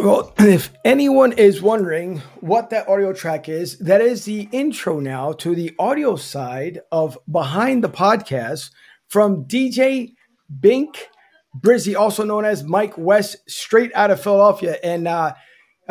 Well, if anyone is wondering what that audio track is, that is the intro now to the audio side of Behind the Podcast from DJ Bink Brizzy, also known as Mike West, straight out of Philadelphia. And I've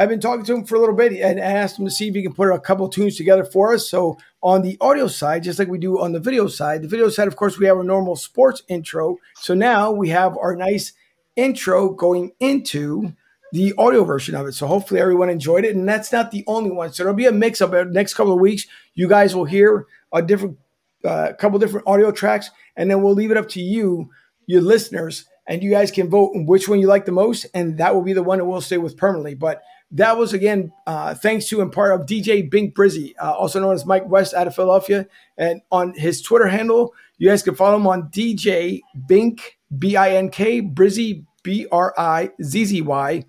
been talking to him for a little bit and asked him to see if he can put a couple tunes together for us. So on the audio side, just like we do on the video side, of course, we have our normal sports intro. So now we have our nice intro going into the audio version of it. So hopefully everyone enjoyed it. And that's not the only one. So there'll be a mix up in the next couple of weeks. You guys will hear a different, couple different audio tracks, and then we'll leave it up to you, your listeners, and you guys can vote on which one you like the most. And that will be the one that we'll stay with permanently. But that was, again, thanks to and part of DJ Bink Brizzy, also known as Mike West out of Philadelphia. And on his Twitter handle, you guys can follow him on DJ Bink, B-I-N-K, Brizzy, B-R-I-Z-Z-Y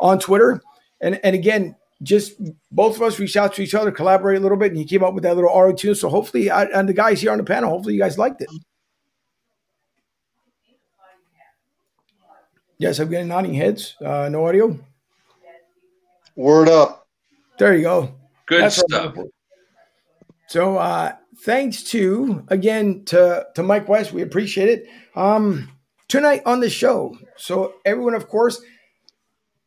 on Twitter. And again, just both of us reached out to each other, collaborate a little bit, and he came up with that little audio tune. So hopefully, and the guys here on the panel, hopefully you guys liked it. Yes, I'm getting nodding heads. No audio. Word up. There you go. Good That's stuff. Right. So thanks to, again, to Mike West. We appreciate it. Tonight on the show, so everyone, of course,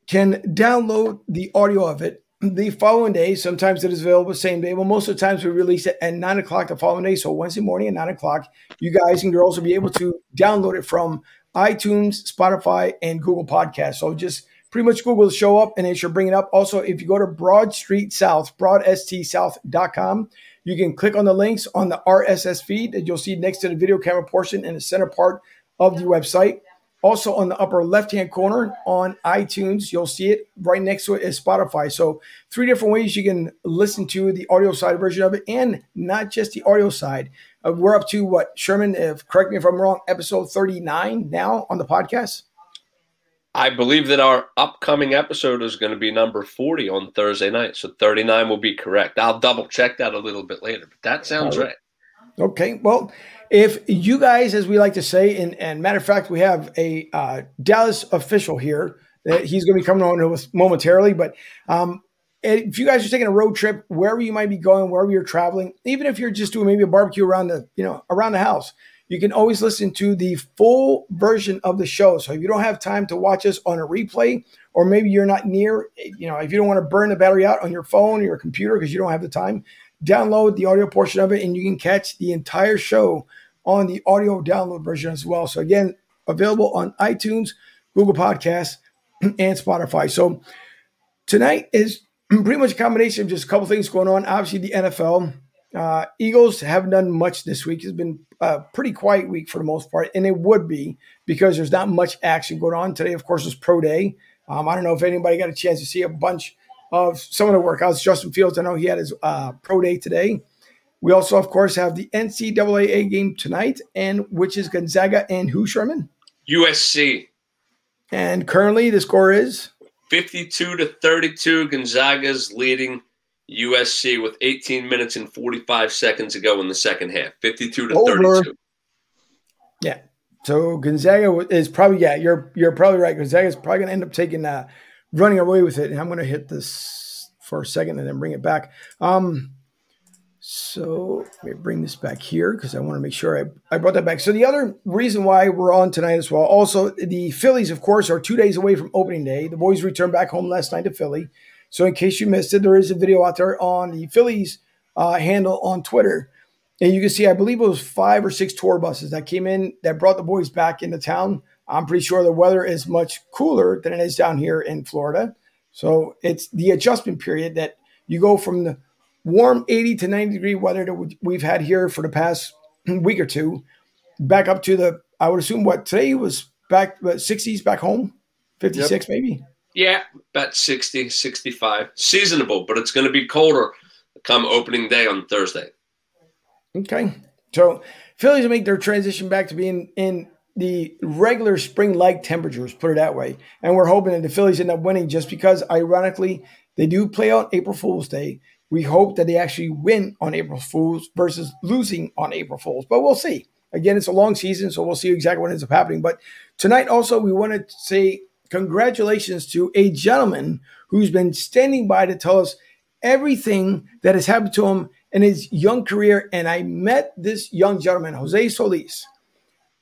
can download the audio of it the following day. Sometimes it is available same day, but most of the times we release it at 9 o'clock the following day. So Wednesday morning at 9 o'clock, you guys and girls will be able to download it from iTunes, Spotify, and Google Podcasts. So just pretty much Google the show up, and it should bring it up. Also, if you go to Broad Street South, broadstsouth.com, you can click on the links on the RSS feed that you'll see next to the video camera portion in the center part of the website. Also on the upper left-hand corner on iTunes, you'll see it. Right next to it is Spotify. So three different ways you can listen to the audio side version of it, and not just the audio side. We're up to what, Sherman, if correct me if I'm wrong, episode 39 now on the podcast? I believe that our upcoming episode is going to be number 40 on Thursday night. So 39 will be correct. I'll double check that a little bit later, but that sounds right. Okay, well, if you guys, as we like to say, and matter of fact, we have a Dallas official here that he's going to be coming on with momentarily, but if you guys are taking a road trip, wherever you might be going, wherever you're traveling, even if you're just doing maybe a barbecue around the, you know, around the house, you can always listen to the full version of the show. So if you don't have time to watch us on a replay, or maybe you're not near, you know, if you don't want to burn the battery out on your phone or your computer because you don't have the time, download the audio portion of it, and you can catch the entire show on the audio download version as well. So again, available on iTunes, Google Podcasts, and Spotify. So tonight is pretty much a combination of just a couple things going on. Obviously, the NFL. Eagles haven't done much this week. It's been a pretty quiet week for the most part, and it would be because there's not much action going on. Today, of course, is Pro Day. I don't know if anybody got a chance to see a bunch of some of the workouts. Justin Fields, I know he had his pro day today. We also, of course, have the NCAA game tonight, and which is Gonzaga and who, Sherman? USC. And currently the score is? 52-32. Gonzaga's leading USC with 18 minutes and 45 seconds to go in the second half. 52-32. Yeah. So Gonzaga is probably, yeah, you're probably right. Gonzaga's probably going to end up taking running away with it, and I'm going to hit this for a second and then bring it back. So let me bring this back here because I want to make sure I brought that back. So the other reason why we're on tonight as well, also the Phillies, of course, are 2 days away from opening day. The boys returned back home last night to Philly. So in case you missed it, there is a video out there on the Phillies handle on Twitter. And you can see, I believe it was 5 or 6 tour buses that came in that brought the boys back into town I'm pretty sure the weather is much cooler than it is down here in Florida. So it's the adjustment period that you go from the warm 80 to 90 degree weather that we've had here for the past week or two back up to the, I would assume what today was back 60s back home, 56 maybe. Yeah, about 60, 65. Seasonable, but it's going to be colder come opening day on Thursday. Okay. So Phillies will make their transition back to being in the regular spring-like temperatures, put it that way. And we're hoping that the Phillies end up winning just because, ironically, they do play on April Fool's Day. We hope that they actually win on April Fool's versus losing on April Fool's. But we'll see. Again, it's a long season, so we'll see exactly what ends up happening. But tonight also we want to say congratulations to a gentleman who's been standing by to tell us everything that has happened to him in his young career. And I met this young gentleman, Jose Solis,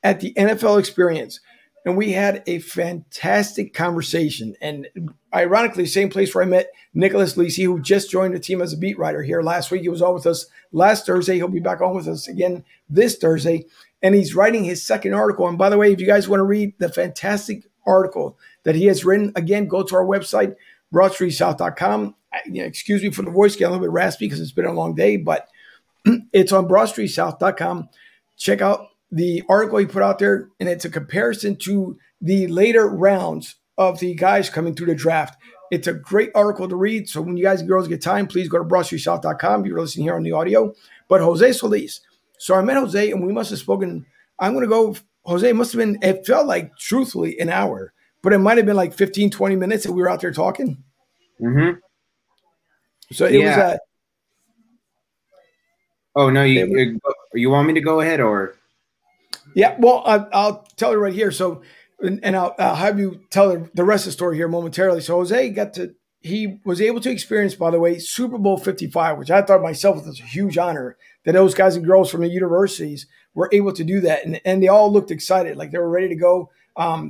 at the NFL Experience, and we had a fantastic conversation. And ironically, same place where I met Nicholas Lisi, who just joined the team as a beat writer here last week. He was on with us last Thursday. He'll be back on with us again this Thursday, and he's writing his second article. And by the way, if you guys want to read the fantastic article that he has written, again, go to our website, broadstreetsouth.com. Excuse me for the voice, get a little bit raspy because it's been a long day, but it's on broadstreetsouth.com. Check out the article he put out there, and it's a comparison to the later rounds of the guys coming through the draft. It's a great article to read. So when you guys and girls get time, please go to broadstreetsouth.com. You're listening here on the audio. But Jose Solis. So I met Jose, and we must have spoken. I'm going to go. Jose must have been, it felt like, truthfully, an hour. But it might have been like 15, 20 minutes that we were out there talking. Mm-hmm. So it was that. Oh, no. You want me to go ahead or? Yeah, well, I'll tell you right here. So, and I'll have you tell the rest of the story here momentarily. So Jose he was able to experience, by the way, Super Bowl 55, which I thought myself was a huge honor that those guys and girls from the universities were able to do that. And they all looked excited, like they were ready to go.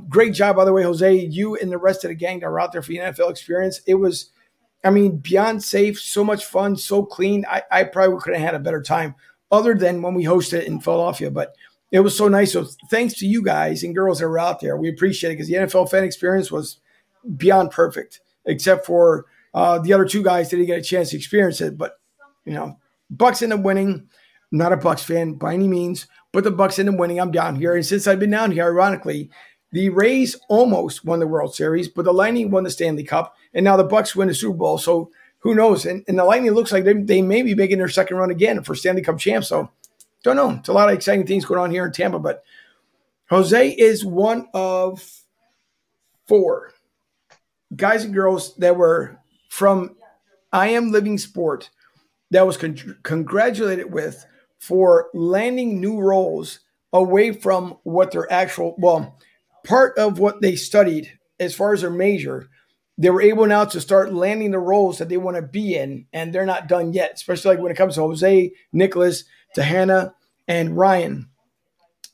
Great job, by the way, Jose, you and the rest of the gang that were out there for the NFL Experience. It was, I mean, beyond safe, so much fun, so clean. I probably could have had a better time other than when we hosted it in Philadelphia, but it was so nice. So thanks to you guys and girls that were out there. We appreciate it because the NFL Fan Experience was beyond perfect, except for the other two guys that didn't get a chance to experience it. But, Bucks end up winning. I'm not a Bucks fan by any means, but the Bucks end up winning. I'm down here. And since I've been down here, ironically, the Rays almost won the World Series, but the Lightning won the Stanley Cup. And now the Bucks win the Super Bowl. So who knows? And the Lightning looks like they may be making their second run again for Stanley Cup champs. So don't know. It's a lot of exciting things going on here in Tampa, but Jose is one of four guys and girls that were from I Am Living Sport that was congratulated with for landing new roles away from what their actual, well, part of what they studied as far as their major. They were able now to start landing the roles that they want to be in, and they're not done yet, especially like when it comes to Jose, Nicholas, to Hannah and Ryan.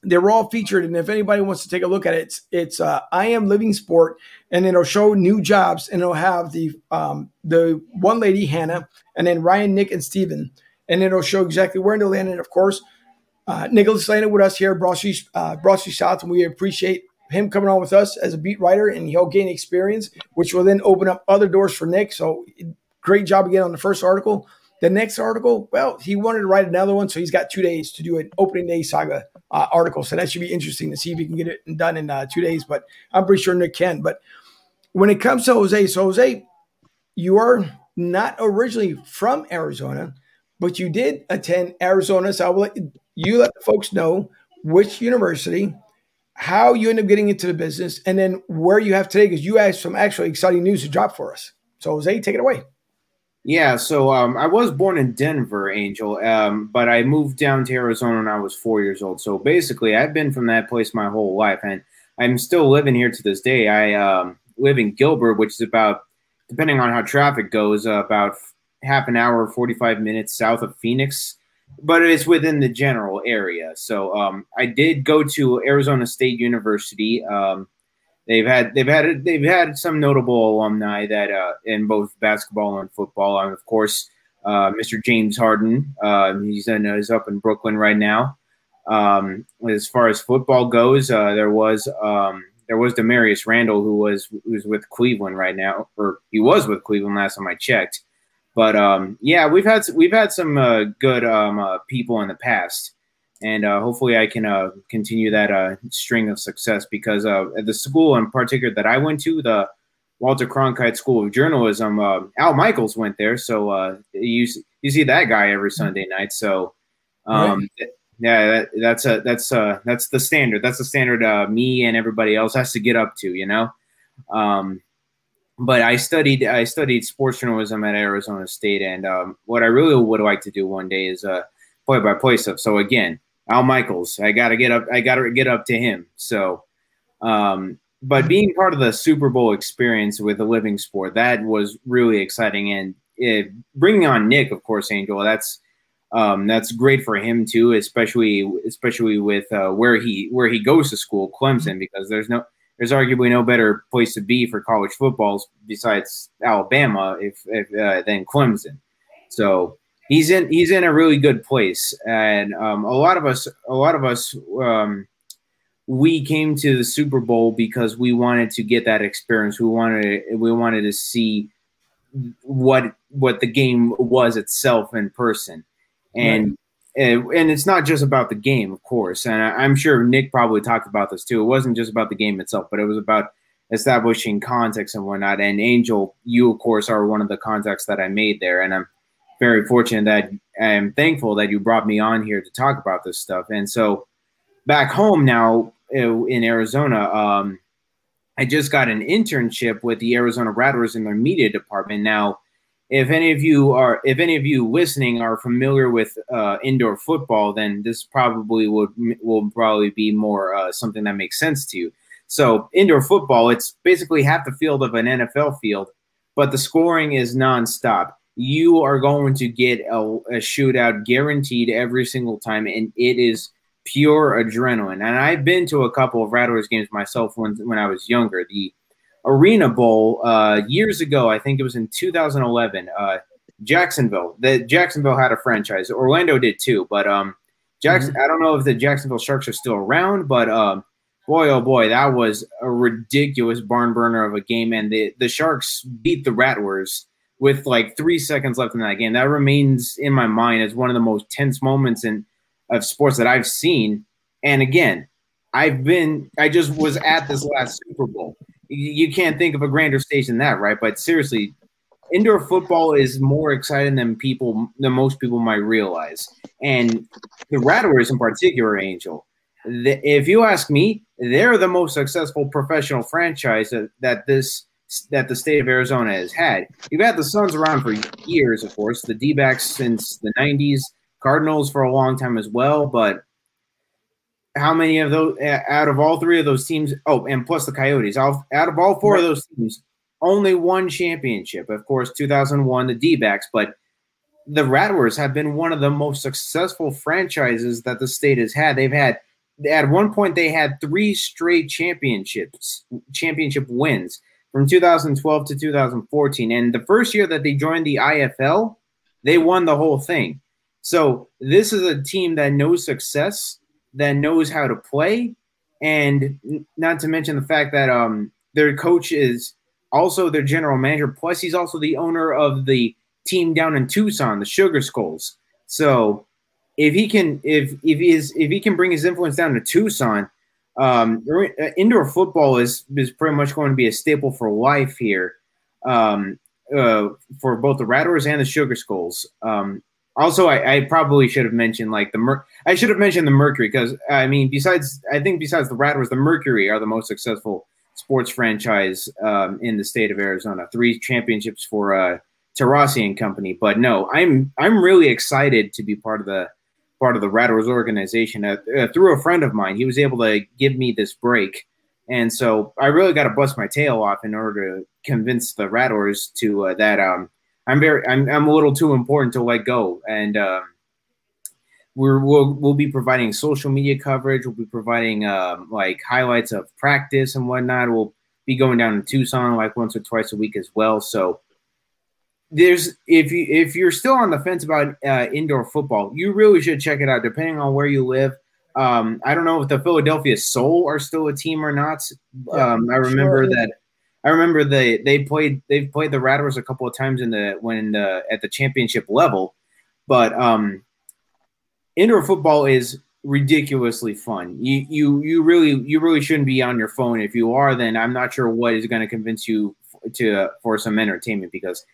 They were all featured, and if anybody wants to take a look at it, it's I Am Living Sport, and it'll show new jobs, and it'll have the one lady, Hannah, and then Ryan, Nick, and Steven, and it'll show exactly where they landed. Of course, Nicholas landed with us here at Broadstreet South, and we appreciate him coming on with us as a beat writer, and he'll gain experience, which will then open up other doors for Nick. So great job again on the first article. The next article, well, he wanted to write another one, so he's got 2 days to do an opening day saga article. So that should be interesting to see if he can get it done in 2 days, but I'm pretty sure Nick can. But when it comes to Jose, so Jose, you are not originally from Arizona, but you did attend Arizona. So I will let the folks know which university, how you end up getting into the business, and then where you have today, because you have some actually exciting news to drop for us. So Jose, take it away. Yeah, so I was born in Denver, Angel, but I moved down to Arizona when I was 4 years old. So basically, I've been from that place my whole life, and I'm still living here to this day. I live in Gilbert, which is about, depending on how traffic goes, about half an hour, 45 minutes south of Phoenix, but it's within the general area. So I did go to Arizona State University. They've had some notable alumni that in both basketball and football. And of course, Mr. James Harden, he's up in Brooklyn right now. As far as football goes, there was there was Demarius Randall, who's with Cleveland right now, or he was with Cleveland last time I checked. But yeah, we've had some good people in the past, and hopefully I can continue that string of success, because the school in particular that I went to, the Walter Cronkite School of Journalism, Al Michaels went there, so you see that guy every Sunday night. So right. Yeah, that's the standard. That's the standard me and everybody else has to get up to, you know. But I studied sports journalism at Arizona State, and what I really would like to do one day is play-by-play stuff. So again, Al Michaels, I gotta get up to him. So, but being part of the Super Bowl experience with a living sport, that was really exciting, and bringing on Nick, of course, Angel. That's great for him too, especially with where he goes to school, Clemson, because there's arguably no better place to be for college footballs besides Alabama, if than Clemson. So he's in a really good place, and a lot of us we came to the Super Bowl because we wanted to get that experience. We wanted to see what the game was itself in person. And it's not just about the game, of course. And I'm sure Nick probably talked about this too. It wasn't just about the game itself, but it was about establishing context and whatnot. And Angel, you of course are one of the contacts that I made there, and I'm very fortunate that I am thankful that you brought me on here to talk about this stuff. And so back home now in Arizona, I just got an internship with the Arizona Rattlers in their media department. Now, if any of you listening are familiar with indoor football, then this probably will probably be more something that makes sense to you. So indoor football, it's basically half the field of an NFL field, but the scoring is nonstop. You are going to get a shootout guaranteed every single time, and it is pure adrenaline. And I've been to a couple of Rattlers games myself when I was younger. The Arena Bowl years ago, I think it was in 2011, Jacksonville. Jacksonville had a franchise. Orlando did too, but Jackson. Mm-hmm. I don't know if the Jacksonville Sharks are still around, but boy, oh boy, that was a ridiculous barn burner of a game, and the Sharks beat the Rattlers with like 3 seconds left in that game. That remains in my mind as one of the most tense moments of sports that I've seen. And again, I just was at this last Super Bowl. You can't think of a grander stage than that, right? But seriously, indoor football is more exciting than most people might realize. And the Rattlers in particular, Angel, if you ask me, they're the most successful professional franchise that the state of Arizona has had. You've had the Suns around for years, of course, the D-backs since the 90s, Cardinals for a long time as well, but how many of those out of all three of those teams? Oh, and plus the Coyotes. Out of all four of those teams, only one championship. Of course, 2001, the D-backs. But the Rattlers have been one of the most successful franchises that the state has had. They've had at one point they had three straight championship wins from 2012 to 2014. And the first year that they joined the IFL, they won the whole thing. So this is a team that knows success, that knows how to play, and not to mention the fact that their coach is also their general manager, plus he's also the owner of the team down in Tucson, the Sugar Skulls. So if he can bring his influence down to Tucson, indoor football is pretty much going to be a staple for life here, for both the Rattlers and the Sugar Skulls. Also, I probably should have mentioned the Mercury, because I mean, besides the Rattlers, the Mercury are the most successful sports franchise in the state of Arizona. Three championships for Tarasi and company. But no, I'm really excited to be part of the Rattlers organization. Through a friend of mine, he was able to give me this break, and so I really got to bust my tail off in order to convince the Rattlers to that. I'm a little too important to let go, and we'll be providing social media coverage. We'll be providing highlights of practice and whatnot. We'll be going down to Tucson once or twice a week as well. So if you're still on the fence about indoor football, you really should check it out. Depending on where you live, I don't know if the Philadelphia Soul are still a team or not. I remember they've played the Rattlers a couple of times at the championship level, but indoor football is ridiculously fun. You really shouldn't be on your phone. If you are, then I'm not sure what is going to convince you for some entertainment, because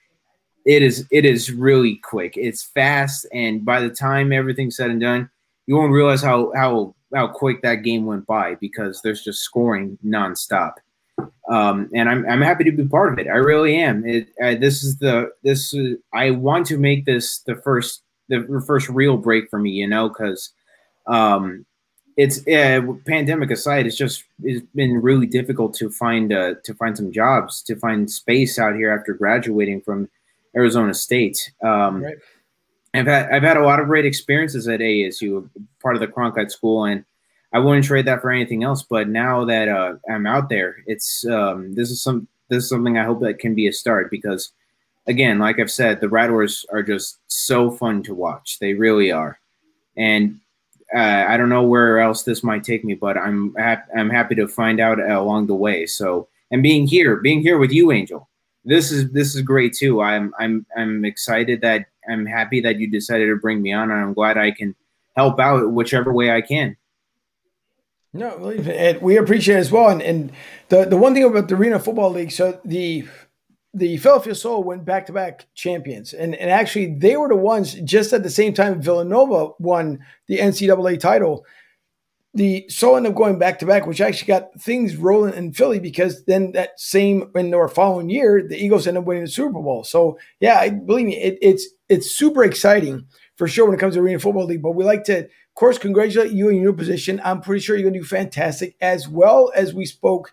it is really quick. It's fast, and by the time everything's said and done, you won't realize how quick that game went by, because there's just scoring nonstop. And I'm happy to be part of it. I really am. I want to make this the first real break for me, because it's pandemic aside, it's been really difficult to find some jobs, to find space out here after graduating from Arizona State. Right. I've had a lot of great experiences at ASU, part of the Cronkite School, and I wouldn't trade that for anything else. But now that I'm out there, it's this is something I hope that can be a start, because, again, like I've said, the Rattlers are just so fun to watch. They really are, and I don't know where else this might take me, but I'm happy to find out along the way. So, and being here with you, Angel, this is great too. I'm excited that. I'm happy that you decided to bring me on, and I'm glad I can help out whichever way I can. No, believe it. We appreciate it as well. And the one thing about the Arena Football League, so the Philadelphia Soul went back-to-back champions. And actually, they were the ones, just at the same time Villanova won the NCAA title, the Soul ended up going back-to-back, which actually got things rolling in Philly, because then that same – in their following year, the Eagles ended up winning the Super Bowl. So, yeah, believe me, it's super exciting for sure when it comes to Arena Football League. But we like to, of course, congratulate you on your new position. I'm pretty sure you're going to do fantastic, as well as we spoke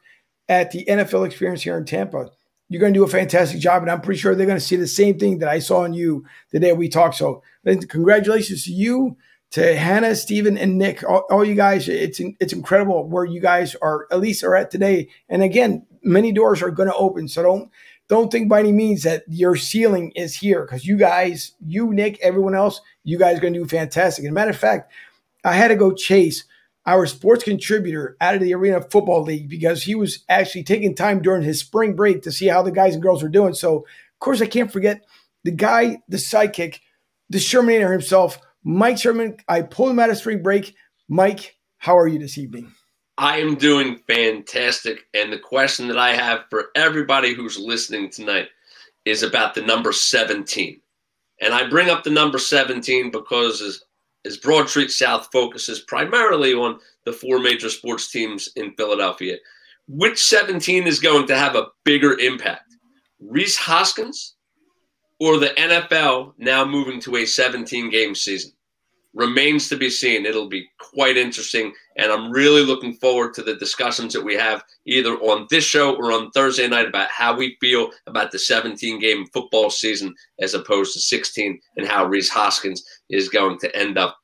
at the NFL Experience here in Tampa. You're going to do a fantastic job, and I'm pretty sure they're going to see the same thing that I saw in you the day we talked. So congratulations to you, to Hannah, Steven, and Nick, all you guys. It's incredible where you guys are at today. And, again, many doors are going to open, so don't think by any means that your ceiling is here, because you guys, you, Nick, everyone else, you guys are going to do fantastic. As a matter of fact, I had to go chase our sports contributor out of the Arena Football League, because he was actually taking time during his spring break to see how the guys and girls were doing. So, of course, I can't forget the guy, the sidekick, the Shermanator himself, Mike Sherman. I pulled him out of spring break. Mike, how are you this evening? I am doing fantastic, and the question that I have for everybody who's listening tonight is about the number 17. And I bring up the number 17 because as Broad Street South focuses primarily on the four major sports teams in Philadelphia, which 17 is going to have a bigger impact? Reese Hoskins or the NFL now moving to a 17-game season? Remains to be seen. It'll be quite interesting, and I'm really looking forward to the discussions that we have either on this show or on Thursday night about how we feel about the 17-game football season as opposed to 16, and how Reese Hoskins is going to end up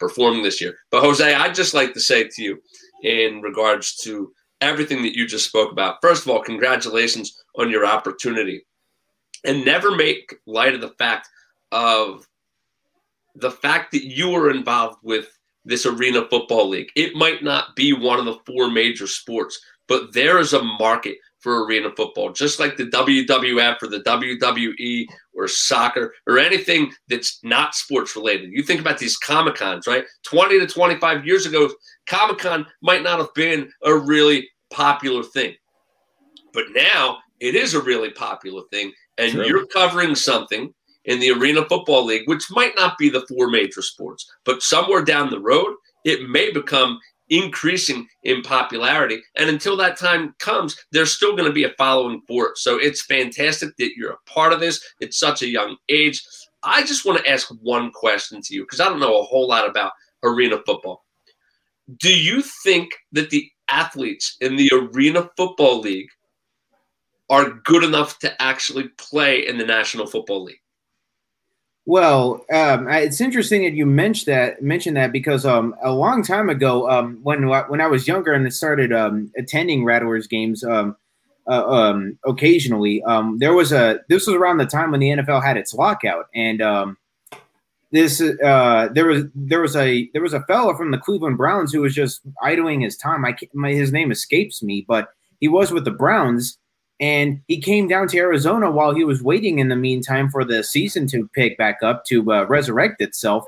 performing this year. But, Jose, I'd just like to say to you, in regards to everything that you just spoke about, first of all, congratulations on your opportunity. And never make light of the fact that you were involved with this Arena Football League. It might not be one of the four major sports, but there is a market for arena football, just like the WWF or the WWE or soccer or anything that's not sports related. You think about these Comic-Cons, right? 20 to 25 years ago, Comic-Con might not have been a really popular thing, but now it is a really popular thing, and True. You're covering something in the Arena Football League, which might not be the four major sports, but somewhere down the road, it may become increasing in popularity. And until that time comes, there's still going to be a following for it. So it's fantastic that you're a part of this at such a young age. I just want to ask one question to you, because I don't know a whole lot about arena football. Do you think that the athletes in the Arena Football League are good enough to actually play in the National Football League? Well, it's interesting that you mentioned that because a long time ago, when I was younger and started attending Rattlers games occasionally, this was around the time when the NFL had its lockout, and this there was a fella from the Cleveland Browns who was just idling his time. His name escapes me, but he was with the Browns, and he came down to Arizona while he was waiting in the meantime for the season to pick back up, to resurrect itself.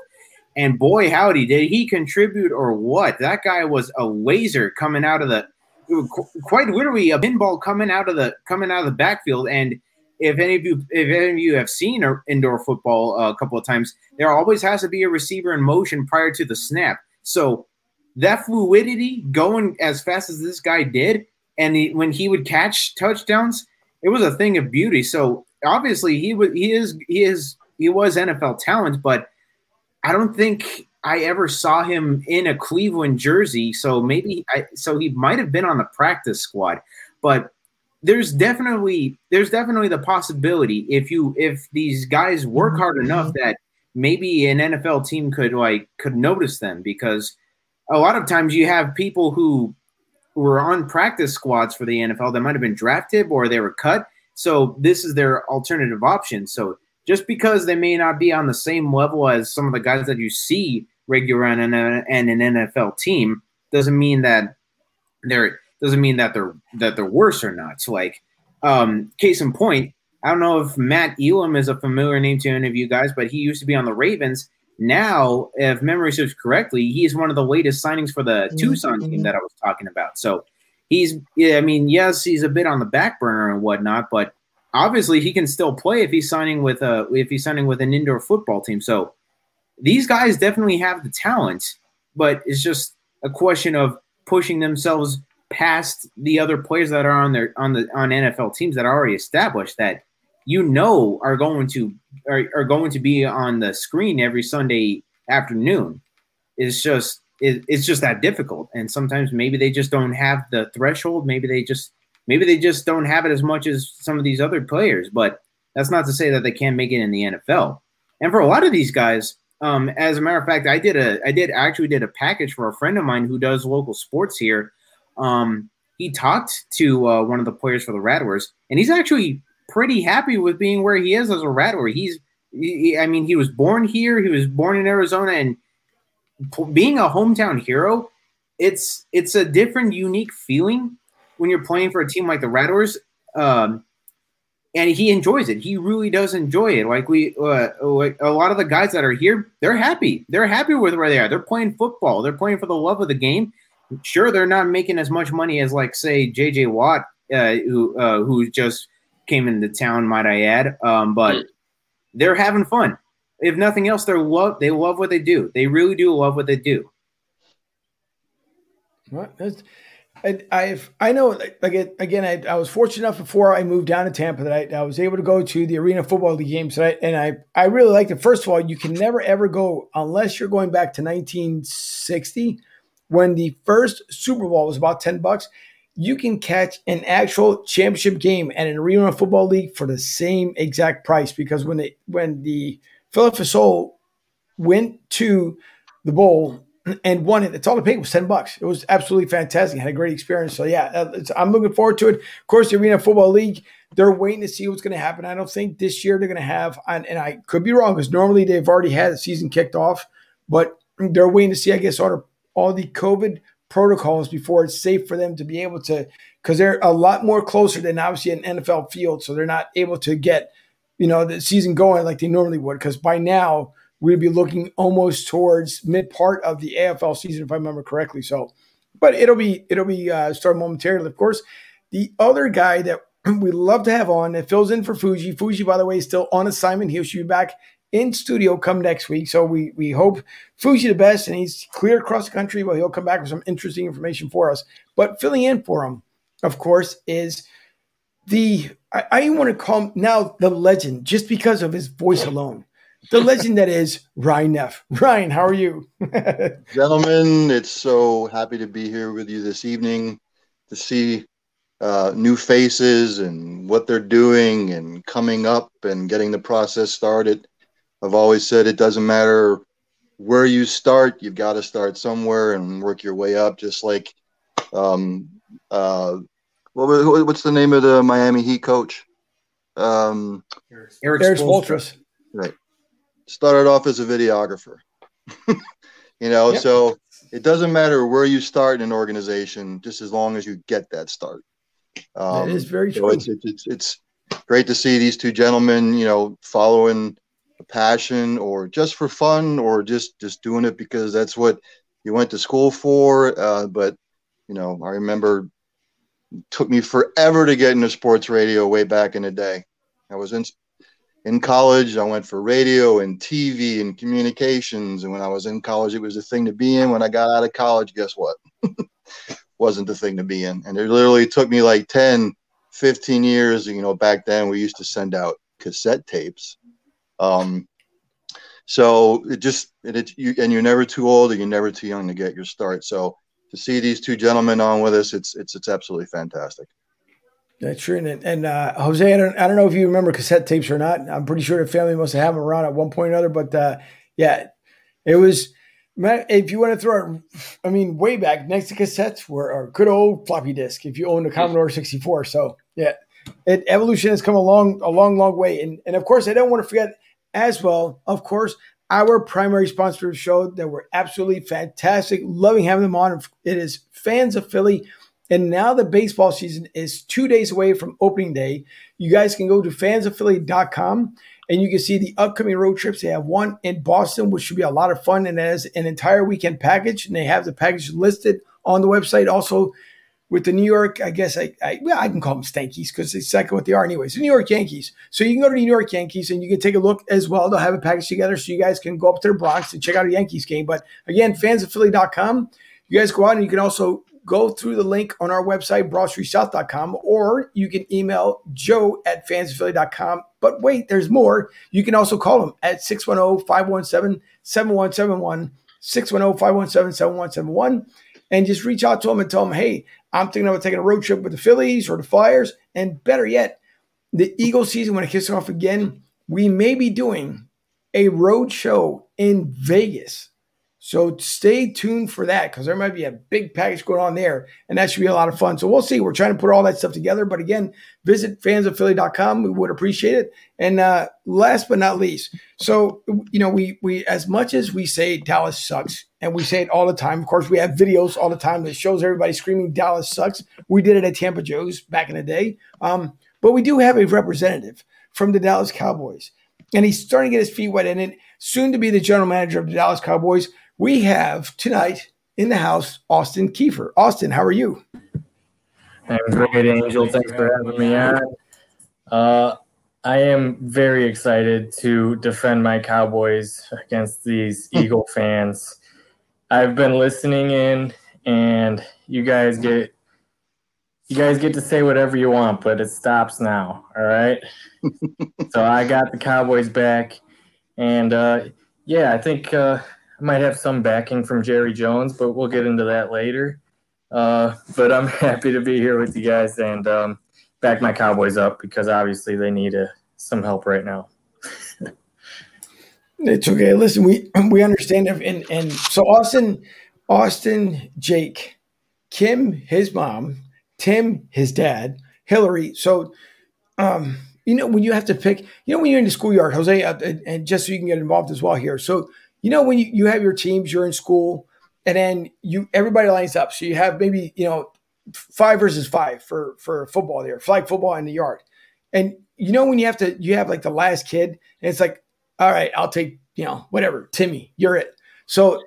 And boy, howdy, did he contribute or what? That guy was a laser coming out of the quite literally a pinball coming out of the backfield. And if any of you have seen indoor football a couple of times, there always has to be a receiver in motion prior to the snap. So that fluidity going as fast as this guy did, and when he would catch touchdowns, it was a thing of beauty. So obviously he was NFL talent, but I don't think I ever saw him in a Cleveland jersey, so he might have been on the practice squad. But there's definitely the possibility if these guys work hard enough that maybe an NFL team could notice them, because a lot of times you have people who were on practice squads for the NFL that might have been drafted or they were cut. So this is their alternative option. So just because they may not be on the same level as some of the guys that you see regular and an NFL team, doesn't mean that they're worse or not. So case in point, I don't know if Matt Elam is a familiar name to any of you guys, but he used to be on the Ravens. Now, if memory serves correctly, he's one of the latest signings for the Tucson team that I was talking about. So he's a bit on the back burner and whatnot, but obviously, he can still play if he's signing with an indoor football team. So these guys definitely have the talent, but it's just a question of pushing themselves past the other players that are on NFL teams that are already established, that are going to be on the screen every Sunday afternoon. It's just that difficult, and sometimes maybe they just don't have the threshold. Maybe they just don't have it as much as some of these other players, but that's not to say that they can't make it in the NFL. And for a lot of these guys, as a matter of fact, I actually did a package for a friend of mine who does local sports here. He talked to one of the players for the Rattlers, and he's actually pretty happy with being where he is as a Rattler. He was born here, he was born in Arizona, and being a hometown hero, it's a different, unique feeling when you're playing for a team like the Rattlers, and he enjoys it. He really does enjoy it. Like a lot of the guys that are here, they're happy. They're happy with where they are. They're playing football. They're playing for the love of the game. Sure, they're not making as much money as, like, say, J.J. Watt, who just came into town, might I add. But they're having fun. If nothing else, they love what they do. They really do love what they do. What? I was fortunate enough before I moved down to Tampa that I was able to go to the Arena Football League games, and I really liked it. First of all, you can never, ever go unless you're going back to 1960 when the first Super Bowl was about $10. You can catch an actual championship game at an Arena Football League for the same exact price, because when the Philadelphia Soul went to the bowl and won it, it's all it paid was $10. It was absolutely fantastic. I had a great experience. So yeah, I'm looking forward to it. Of course, the Arena Football League, they're waiting to see what's going to happen. I don't think this year they're going to have, and I could be wrong because normally they've already had the season kicked off, but they're waiting to see, I guess, all the COVID protocols before it's safe for them to be able to, because they're a lot more closer than obviously an NFL field. So they're not able to get, the season going like they normally would, because by now, we'd be looking almost towards mid part of the AFL season, if I remember correctly. So, but it'll be starting momentarily. Of course, the other guy that we love to have on that fills in for Fuji, by the way, is still on assignment. He should be back in studio come next week. So we hope Fuji the best, and he's clear across the country, but he'll come back with some interesting information for us. But filling in for him, of course, is I want to call him now the legend, just because of his voice alone. The legend that is Ryan Neff. Ryan, how are you? Gentlemen, it's so happy to be here with you this evening to see new faces and what they're doing and coming up and getting the process started. I've always said it doesn't matter where you start. You've got to start somewhere and work your way up, just like what's the name of the Miami Heat coach? Eric Spoelstra. Right. started off as a videographer. Yep. So it doesn't matter where you start in an organization, just as long as you get that start. That is very true. It's great to see these two gentlemen, following a passion or just for fun or just doing it because that's what you went to school for. But I remember it took me forever to get into sports radio way back in the day. I was in college. I went for radio and TV and communications. And when I was in college, it was the thing to be in. When I got out of college, guess what? Wasn't the thing to be in. And it literally took me like 10, 15 years. Back then we used to send out cassette tapes. So it just, and you're never too old and you're never too young to get your start. So to see these two gentlemen on with us, it's absolutely fantastic. That's true. And Jose, I don't know if you remember cassette tapes or not. I'm pretty sure the family must have them around at one point or another, but it was, if you want to throw it, way back next to cassettes were a good old floppy disk. If you owned a Commodore 64. So evolution has come a long way. And of course I don't want to forget as well, of course, our primary sponsor of the show that were absolutely fantastic. Loving having them on. It is Fans of Philly. And now the baseball season is 2 days away from opening day. You guys can go to fansofphilly.com and you can see the upcoming road trips. They have one in Boston, which should be a lot of fun, and it has an entire weekend package. And they have the package listed on the website. Also with the New York, I guess I can call them Stankies because it's exactly what they are anyways. The New York Yankees. So you can go to the New York Yankees and you can take a look as well. They'll have a package together so you guys can go up to the Bronx and check out a Yankees game. But again, fansofphilly.com. You guys go out and you can also go through the link on our website, BroadStreetSouth.com, or you can email joe@fansofphilly.com. But wait, there's more. You can also call them at 610-517-7171, 610-517-7171, and just reach out to them and tell them, hey, I'm thinking about taking a road trip with the Phillies or the Flyers, and better yet, the Eagles season, when it kicks off again, we may be doing a road show in Vegas. So stay tuned for that because there might be a big package going on there, and that should be a lot of fun. So we'll see. We're trying to put all that stuff together. But again, visit fansofphilly.com. We would appreciate it. And last but not least, so, we as much as we say Dallas sucks, and we say it all the time, of course, we have videos all the time that shows everybody screaming Dallas sucks. We did it at Tampa Joe's back in the day. But we do have a representative from the Dallas Cowboys, and he's starting to get his feet wet in it, soon to be the general manager of the Dallas Cowboys. We have tonight in the house, Austin Kiefer. Austin, how are you? I'm great, Angel. Thanks for having me on. I am very excited to defend my Cowboys against these Eagle fans. I've been listening in, and you guys get to say whatever you want, but it stops now. All right. So I got the Cowboys back, and I think. Might have some backing from Jerry Jones, but we'll get into that later. But I'm happy to be here with you guys and back my Cowboys up because obviously they need some help right now. It's okay. Listen, we understand. And so Austin, Jake, Kim, his mom, Tim, his dad, Hillary. So, when you have to pick, when you're in the schoolyard, Jose, and just so you can get involved as well here. So, when you have your teams, you're in school, and then everybody lines up. So you have maybe, 5 versus 5 for football there, flag football in the yard. And when you have like the last kid, and it's like, all right, I'll take, whatever, Timmy, you're it. So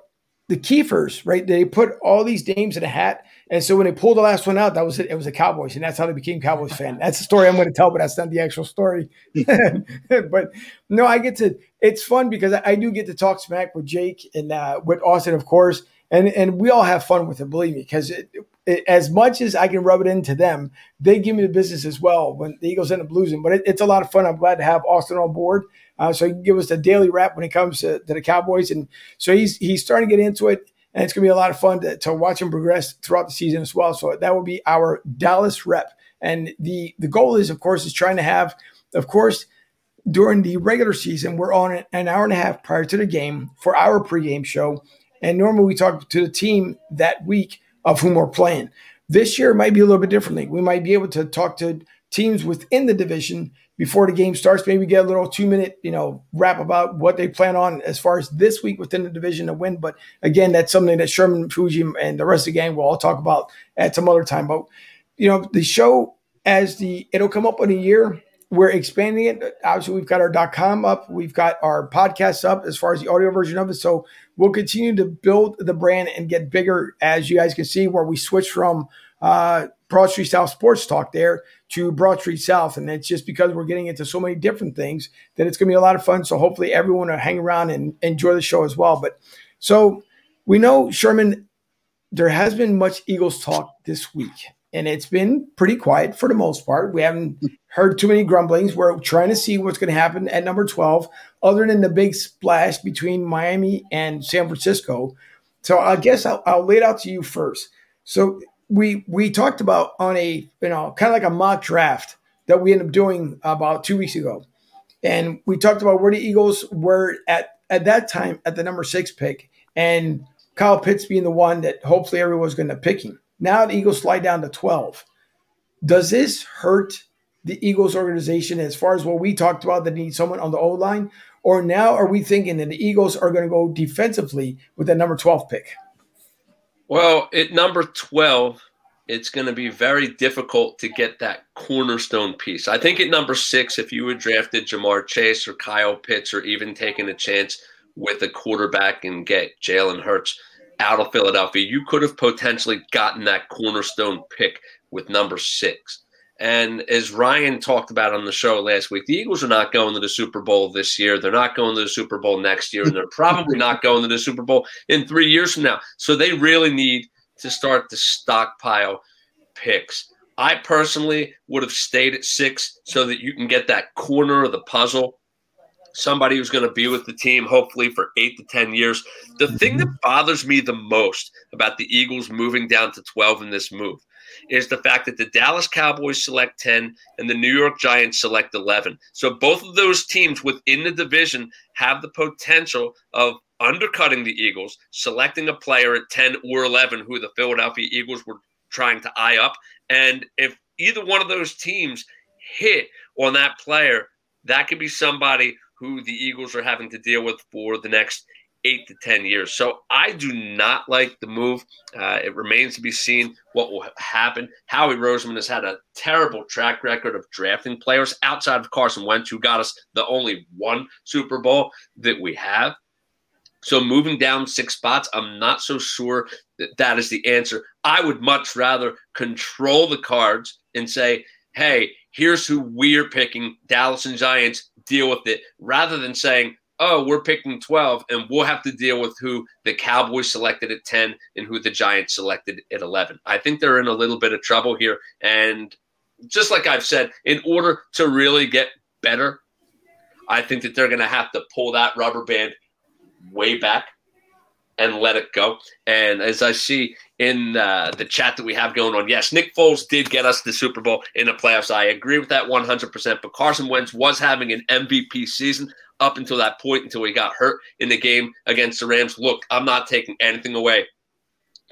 the Kiefers, right, they put all these names in a hat. And so when they pulled the last one out, that was it. It was the Cowboys, and that's how they became Cowboys fan. That's the story I'm going to tell, but that's not the actual story. But no, it's fun because I do get to talk smack with Jake and with Austin, of course, and we all have fun with it, believe me, because as much as I can rub it into them, they give me the business as well when the Eagles end up losing. But it's a lot of fun. I'm glad to have Austin on board. So he can give us a daily wrap when it comes to the Cowboys. And so he's starting to get into it. And it's going to be a lot of fun to watch him progress throughout the season as well. So that will be our Dallas rep. And the goal is, of course, is trying to have, of course, during the regular season, we're on an hour and a half prior to the game for our pregame show. And normally we talk to the team that week of whom we're playing. This year might be a little bit differently. We might be able to talk to teams within the division before the game starts. Maybe get a little 2-minute, wrap about what they plan on as far as this week within the division to win. But again, that's something that Sherman, Fuji, and the rest of the gang will all talk about at some other time. But, the show, it'll come up in a year. We're expanding it. Obviously, we've got our .com up. We've got our podcast up as far as the audio version of it. So we'll continue to build the brand and get bigger, as you guys can see, where we switch from Broad Street South Sports Talk there to Broad Street South. And it's just because we're getting into so many different things that it's going to be a lot of fun. So hopefully everyone will hang around and enjoy the show as well. But so we know, Sherman, there has been much Eagles talk this week. And it's been pretty quiet for the most part. We haven't heard too many grumblings. We're trying to see what's going to happen at number 12, other than the big splash between Miami and San Francisco. So I guess I'll lay it out to you first. So we talked about on a, kind of like a mock draft that we ended up doing about 2 weeks ago. And we talked about where the Eagles were at that time at the number 6 pick, and Kyle Pitts being the one that hopefully everyone's going to pick him. Now the Eagles slide down to 12. Does this hurt the Eagles organization as far as what we talked about, that need someone on the O-line? Or now are we thinking that the Eagles are going to go defensively with that number 12 pick? Well, at number 12, it's going to be very difficult to get that cornerstone piece. I think at number 6, if you had drafted Jamar Chase or Kyle Pitts, or even taken a chance with a quarterback and get Jalen Hurts out of Philadelphia, you could have potentially gotten that cornerstone pick with number 6. And as Ryan talked about on the show last week, the Eagles are not going to the Super Bowl this year. They're not going to the Super Bowl next year. And they're probably not going to the Super Bowl in 3 years from now. So they really need to start to stockpile picks. I personally would have stayed at 6 so that you can get that corner of the puzzle, somebody who's going to be with the team hopefully for 8 to 10 years. The thing that bothers me the most about the Eagles moving down to 12 in this move is the fact that the Dallas Cowboys select 10 and the New York Giants select 11. So both of those teams within the division have the potential of undercutting the Eagles, selecting a player at 10 or 11 who the Philadelphia Eagles were trying to eye up. And if either one of those teams hit on that player, that could be somebody who the Eagles are having to deal with for the next 8 to 10 years. So I do not like the move. It remains to be seen what will happen. Howie Roseman has had a terrible track record of drafting players outside of Carson Wentz, who got us the only one Super Bowl that we have. So moving down 6 spots, I'm not so sure that that is the answer. I would much rather control the cards and say, hey, here's who we're picking, Dallas and Giants, deal with it, rather than saying, oh, we're picking 12 and we'll have to deal with who the Cowboys selected at 10 and who the Giants selected at 11. I think they're in a little bit of trouble here. And just like I've said, in order to really get better, I think that they're going to have to pull that rubber band way back and let it go. And as I see in the chat that we have going on, yes, Nick Foles did get us the Super Bowl in the playoffs. I agree with that 100%, but Carson Wentz was having an MVP season up until that point, until he got hurt in the game against the Rams. Look, I'm not taking anything away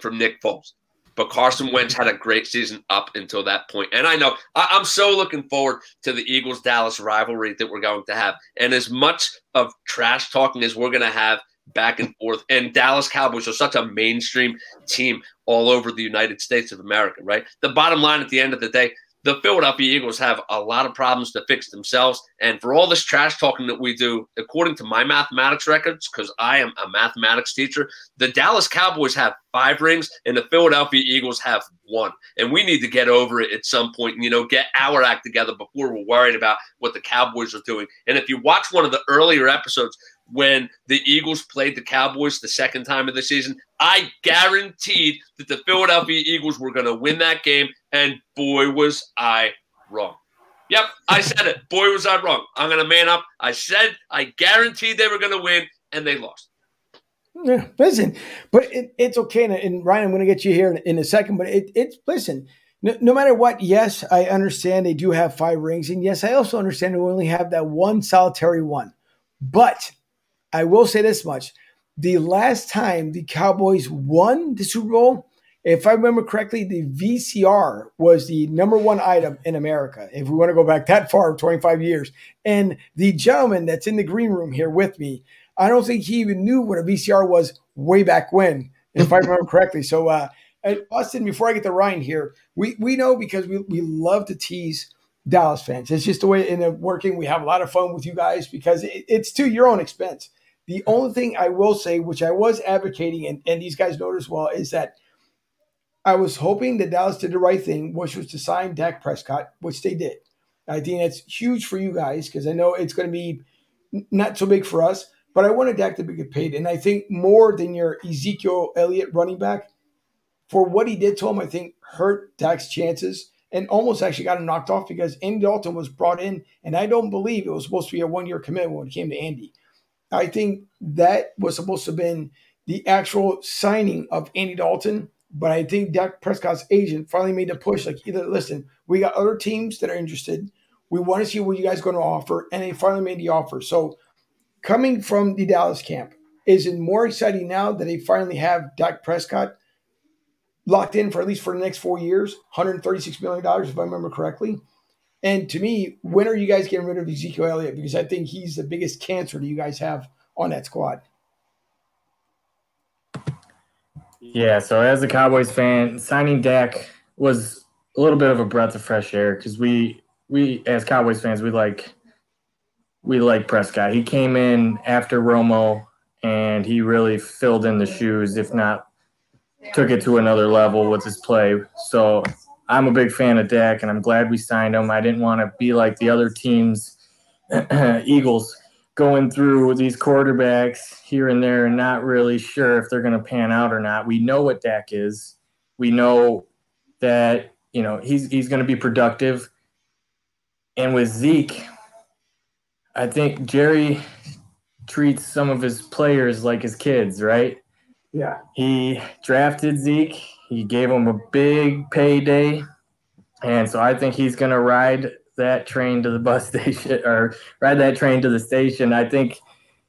from Nick Foles, but Carson Wentz had a great season up until that point. And I know I'm so looking forward to the Eagles-Dallas rivalry that we're going to have. And as much of trash talking as we're going to have back and forth, and Dallas Cowboys are such a mainstream team all over the United States of America, right? The bottom line at the end of the day, the Philadelphia Eagles have a lot of problems to fix themselves. And for all this trash talking that we do, according to my mathematics records, because I am a mathematics teacher, the Dallas Cowboys have 5 rings and the Philadelphia Eagles have 1. And we need to get over it at some point and, get our act together before we're worried about what the Cowboys are doing. And if you watch one of the earlier episodes when the Eagles played the Cowboys the second time of the season, I guaranteed that the Philadelphia Eagles were going to win that game, and boy, was I wrong. Yep, I said it. Boy, was I wrong. I'm going to man up. I said I guaranteed they were going to win, and they lost. Yeah, listen, but it's okay, and Ryan, I'm going to get you here in a second, but listen – no matter what, yes, I understand they do have 5 rings, and yes, I also understand they only have that one solitary one. But I will say this much. The last time the Cowboys won the Super Bowl, If I remember correctly, the VCR was the number one item in America, if we want to go back that far, 25 years. And the gentleman that's in the green room here with me, I don't think he even knew what a VCR was way back when, if I remember correctly. So, Austin, before I get to Ryan here, we know because we love to tease Dallas fans. It's just the way in working. We have a lot of fun with you guys because it's to your own expense. The only thing I will say, which I was advocating, and these guys know as well, is that I was hoping that Dallas did the right thing, which was to sign Dak Prescott, which they did. I think that's huge for you guys because I know it's going to be not so big for us, but I wanted Dak to get paid. And I think more than your Ezekiel Elliott running back, for what he did to him, I think hurt Dak's chances and almost actually got him knocked off because Andy Dalton was brought in, and I don't believe it was supposed to be a one-year commitment when it came to Andy. I think that was supposed to have been the actual signing of Andy Dalton, but I think Dak Prescott's agent finally made the push. Like, listen, we got other teams that are interested. We want to see what you guys are going to offer, and they finally made the offer. So coming from the Dallas camp, is it more exciting now that they finally have Dak Prescott locked in for at least for the next 4 years, $136 million, if I remember correctly? And to me, when are you guys getting rid of Ezekiel Elliott? Because I think he's the biggest cancer that you guys have on that squad. Yeah, so as a Cowboys fan, signing Dak was a little bit of a breath of fresh air because we as Cowboys fans, we like Prescott. He came in after Romo, and he really filled in the shoes, if not took it to another level with his play. So I'm a big fan of Dak, and I'm glad we signed him. I didn't want to be like the other teams, Eagles, going through these quarterbacks here and there and not really sure if they're going to pan out or not. We know what Dak is. We know that, you know, he's going to be productive. And with Zeke, I think Jerry treats some of his players like his kids, right? Yeah. He drafted Zeke. He gave him a big payday, and so I think he's going to ride that train to the bus station or ride that train to the station. I think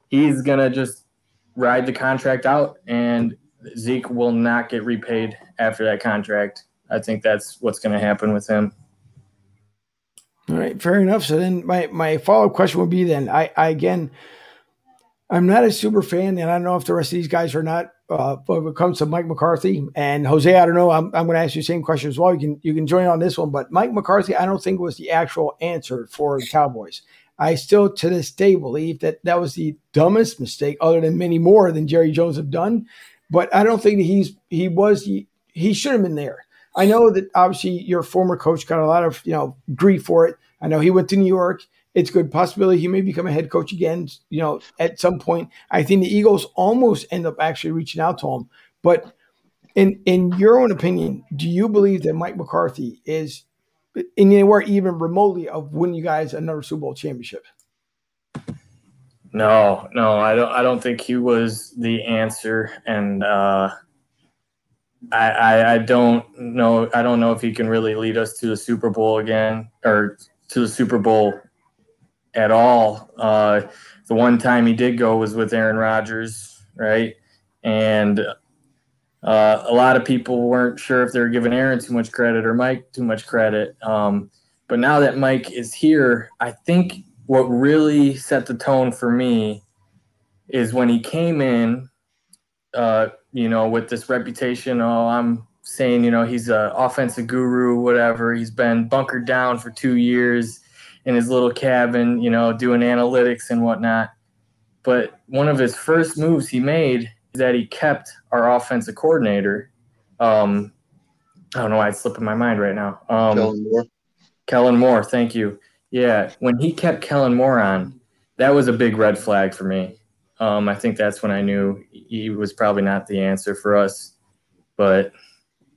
he's going to just ride the contract out, and Zeke will not get repaid after that contract. I think that's what's going to happen with him. All right, fair enough. So then my follow-up question would be then, I I'm not a super fan, and I don't know if the rest of these guys are not. But when it comes to Mike McCarthy and Jose, I don't know. I'm going to ask you the same question as well. You can join on this one, but Mike McCarthy, I don't think was the actual answer for the Cowboys. I still to this day believe that was the dumbest mistake, other than many more than Jerry Jones have done. But I don't think that he should have been there. I know that obviously your former coach got a lot of grief for it. I know he went to New York. It's a good possibility he may become a head coach again, at some point. I think the Eagles almost end up actually reaching out to him. But in your own opinion, do you believe that Mike McCarthy is anywhere even remotely of winning you guys another Super Bowl championship? No, I don't think he was the answer, and I don't know. I don't know if he can really lead us to the Super Bowl again or to the Super Bowl at all. The one time he did go was with Aaron Rodgers, right? And a lot of people weren't sure if they were giving Aaron too much credit or Mike too much credit. But now that Mike is here, I think what really set the tone for me is when he came in, with this reputation, I'm saying, he's an offensive guru, whatever. He's been bunkered down for 2 years in his little cabin, doing analytics and whatnot. But one of his first moves he made is that he kept our offensive coordinator. I don't know why it's slipping my mind right now. Kellen Moore, thank you. Yeah, when he kept Kellen Moore on, that was a big red flag for me. I think that's when I knew he was probably not the answer for us. But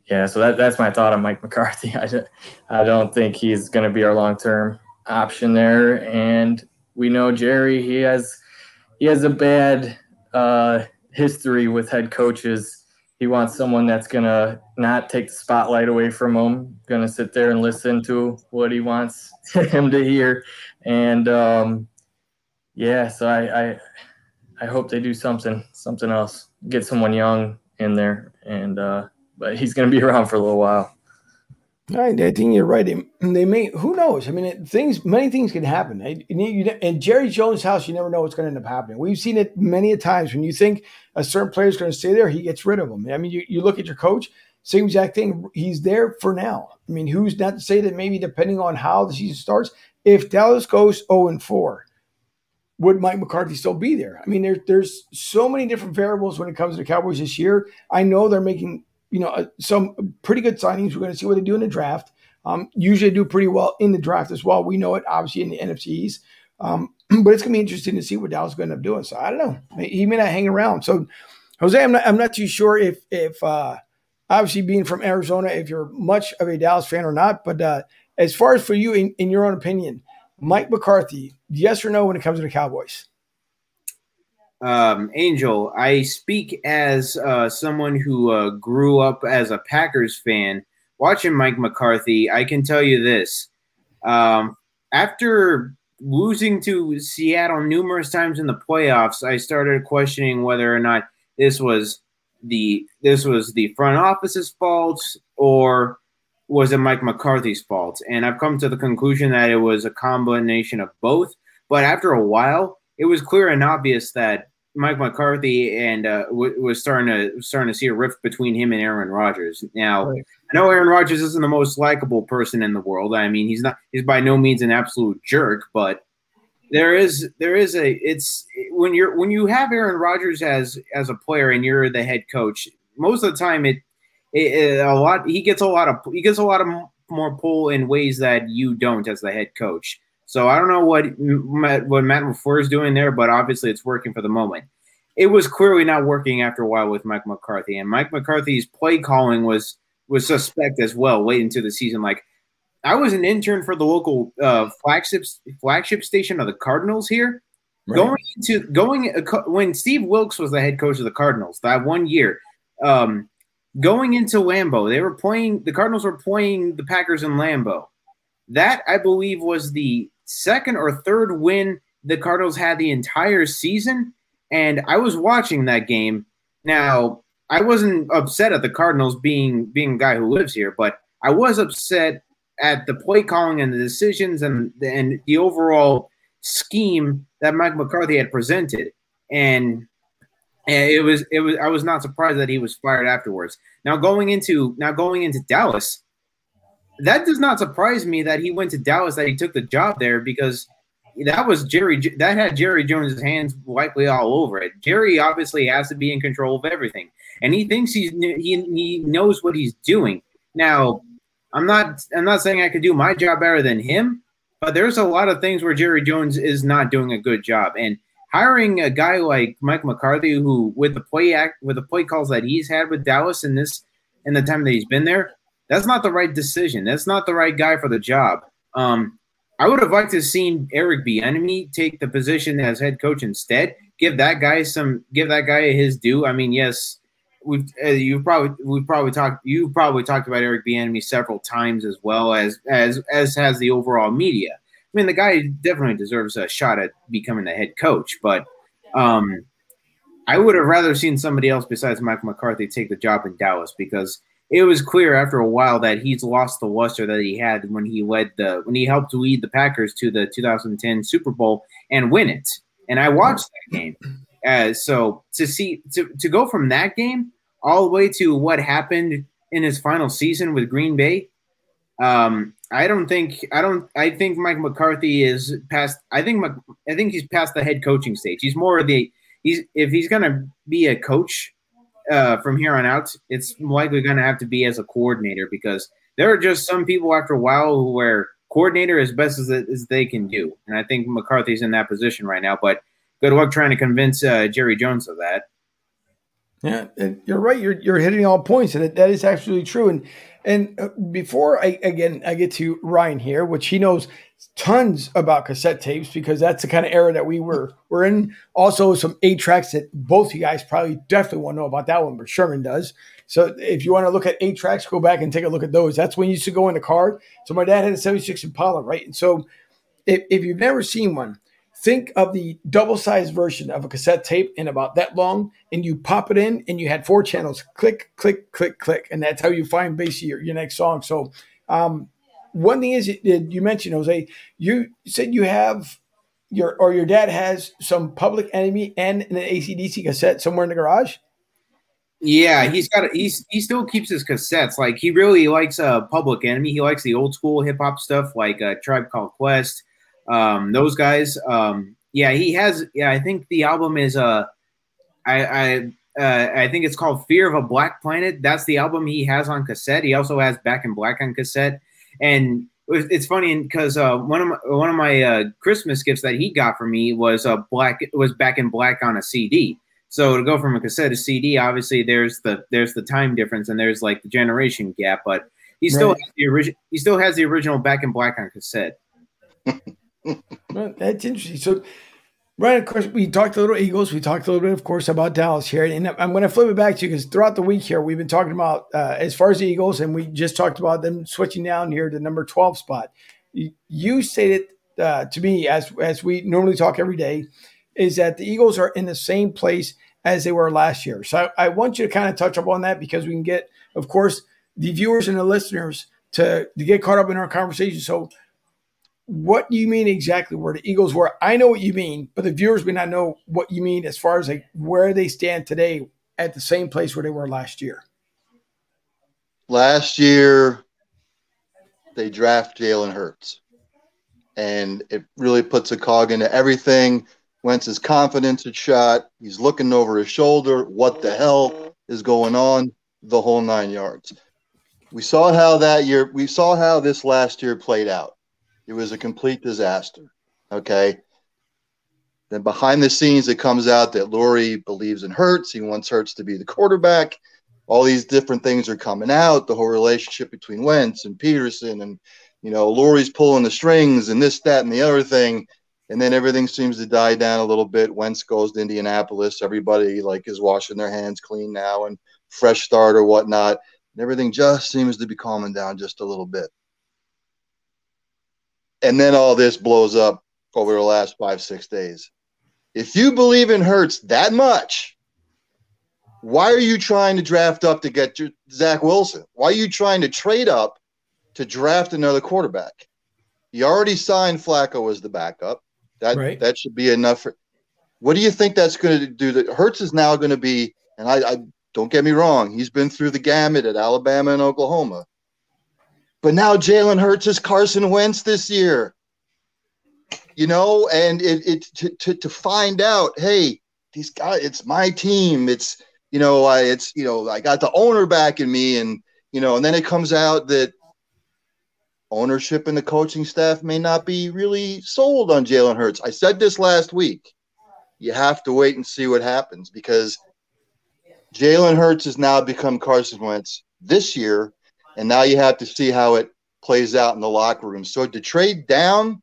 yeah, so that's my thought on Mike McCarthy. I don't think he's going to be our long-term option there, and we know Jerry, he has a bad history with head coaches. He wants someone that's gonna not take the spotlight away from him, gonna sit there and listen to what he wants him to hear. And so I hope they do something else, get someone young in there, and but he's going to be around for a little while. I think you're right. They may, who knows? I mean, many things can happen. In Jerry Jones' house, you never know what's going to end up happening. We've seen it many a times. When you think a certain player is going to stay there, he gets rid of him. I mean, you look at your coach, same exact thing. He's there for now. I mean, who's not to say that maybe depending on how the season starts, if Dallas goes 0-4, would Mike McCarthy still be there? I mean, there's so many different variables when it comes to the Cowboys this year. I know they're making some pretty good signings. We're going to see what they do in the draft. Usually do pretty well in the draft as well. We know it, obviously, in the NFC East. But it's going to be interesting to see what Dallas is going to end up doing. So I don't know. He may not hang around. So, Jose, I'm not too sure if obviously being from Arizona, if you're much of a Dallas fan or not. But as far as for you, in your own opinion, Mike McCarthy, yes or no when it comes to the Cowboys? Angel, I speak as someone who grew up as a Packers fan. Watching Mike McCarthy, I can tell you this. After losing to Seattle numerous times in the playoffs, I started questioning whether or not this was the front office's fault or was it Mike McCarthy's fault. And I've come to the conclusion that it was a combination of both. But after a while, it was clear and obvious that Mike McCarthy and was starting to see a rift between him and Aaron Rodgers. Now, right. I know Aaron Rodgers isn't the most likable person in the world. I mean, he's by no means an absolute jerk, but when you have Aaron Rodgers as a player and you're the head coach, most of the time he gets a lot of more pull in ways that you don't as the head coach. So I don't know what Matt LaFleur is doing there, but obviously it's working for the moment. It was clearly not working after a while with Mike McCarthy, and Mike McCarthy's play calling was suspect as well late into the season. Like, I was an intern for the local flagship station of the Cardinals here. Right. When Steve Wilkes was the head coach of the Cardinals that one year, going into Lambeau, the Cardinals were playing the Packers in Lambeau. That, I believe, was the second or third win the Cardinals had the entire season, and I was watching that game. Now, I wasn't upset at the Cardinals being a guy who lives here, but I was upset at the play calling and the decisions and the overall scheme that Mike McCarthy had presented. And it was I was not surprised that he was fired afterwards. Now going into Dallas, that does not surprise me that he went to Dallas, that he took the job there, because that had Jerry Jones' hands likely all over it. Jerry obviously has to be in control of everything, and he thinks he knows what he's doing. Now, I'm not saying I could do my job better than him, but there's a lot of things where Jerry Jones is not doing a good job, and hiring a guy like Mike McCarthy, who with the play calls that he's had with Dallas in the time that he's been there, that's not the right decision. That's not the right guy for the job. I would have liked to have seen Eric Bieniemy take the position as head coach instead. Give that guy his due. I mean, yes, you probably talked about Eric Bieniemy several times, as well as has the overall media. I mean, the guy definitely deserves a shot at becoming the head coach, but I would have rather seen somebody else besides Mike McCarthy take the job in Dallas, because it was clear after a while that he's lost the luster that he had when he helped lead the Packers to the 2010 Super Bowl and win it. And I watched that game. So to go from that game all the way to what happened in his final season with Green Bay, I think Mike McCarthy is past. I think he's past the head coaching stage. If he's gonna be a coach from here on out, it's likely going to have to be as a coordinator, because there are just some people after a while who are coordinator as best as they can do. And I think McCarthy's in that position right now, but good luck trying to convince Jerry Jones of that. Yeah, and you're right. You're hitting all points, and that is absolutely true. And before I get to Ryan here, which he knows tons about cassette tapes, because that's the kind of era that we're in. Also, some 8-tracks that both you guys probably definitely won't know about that one, but Sherman does. So if you want to look at 8-tracks, go back and take a look at those. That's when you used to go in the car. So my dad had a 76 Impala, right? And so if you've never seen one, Think of the double-sized version of a cassette tape in about that long, and you pop it in, and you had 4 channels. Click, click, click, click, and that's how you find basically your next song. So one thing is you mentioned, Jose, you said you have your dad has some Public Enemy and an AC/DC cassette somewhere in the garage? Yeah, he still keeps his cassettes. Like, he really likes Public Enemy. He likes the old school hip-hop stuff like Tribe Called Quest. Those guys, he has, I think the album is, I think it's called Fear of a Black Planet. That's the album he has on cassette. He also has Back in Black on cassette. And it's funny because, one of my Christmas gifts that he got for me was Back in Black on a CD. So to go from a cassette to CD, obviously there's the time difference and there's like the generation gap, but he still has the original Back in Black on cassette. Well, that's interesting. So, Ryan, of course, we talked a little Eagles. We talked a little bit, of course, about Dallas here. And I'm going to flip it back to you because throughout the week here, we've been talking about as far as the Eagles, and we just talked about them switching down here to number 12 spot. You stated to me, as we normally talk every day, is that the Eagles are in the same place as they were last year. So I want you to kind of touch up on that because we can get, of course, the viewers and the listeners to get caught up in our conversation. So what do you mean exactly where the Eagles were? I know what you mean, but the viewers may not know what you mean as far as like where they stand today at the same place where they were last year. Last year, they draft Jalen Hurts, and it really puts a cog into everything. Wentz's confidence is shot. He's looking over his shoulder. What the hell is going on? The whole 9 yards. We saw how this last year played out. It was a complete disaster, okay? Then behind the scenes, it comes out that Lurie believes in Hurts. He wants Hurts to be the quarterback. All these different things are coming out, the whole relationship between Wentz and Peterson and, Lurie's pulling the strings and this, that, and the other thing. And then everything seems to die down a little bit. Wentz goes to Indianapolis. Everybody, is washing their hands clean now and fresh start or whatnot. And everything just seems to be calming down just a little bit. And then all this blows up over the last 5-6 days. If you believe in Hurts that much, why are you trying to draft up to get Zach Wilson? Why are you trying to trade up to draft another quarterback? You already signed Flacco as the backup. That should be enough. What do you think that's going to do? That Hurts is now going to be, and I don't get me wrong, he's been through the gamut at Alabama and Oklahoma. But now Jalen Hurts is Carson Wentz this year, and to find out, hey, these guys, it's my team. It's, I got the owner backing me and then it comes out that ownership and the coaching staff may not be really sold on Jalen Hurts. I said this last week, you have to wait and see what happens because Jalen Hurts has now become Carson Wentz this year. And now you have to see how it plays out in the locker room. So to trade down,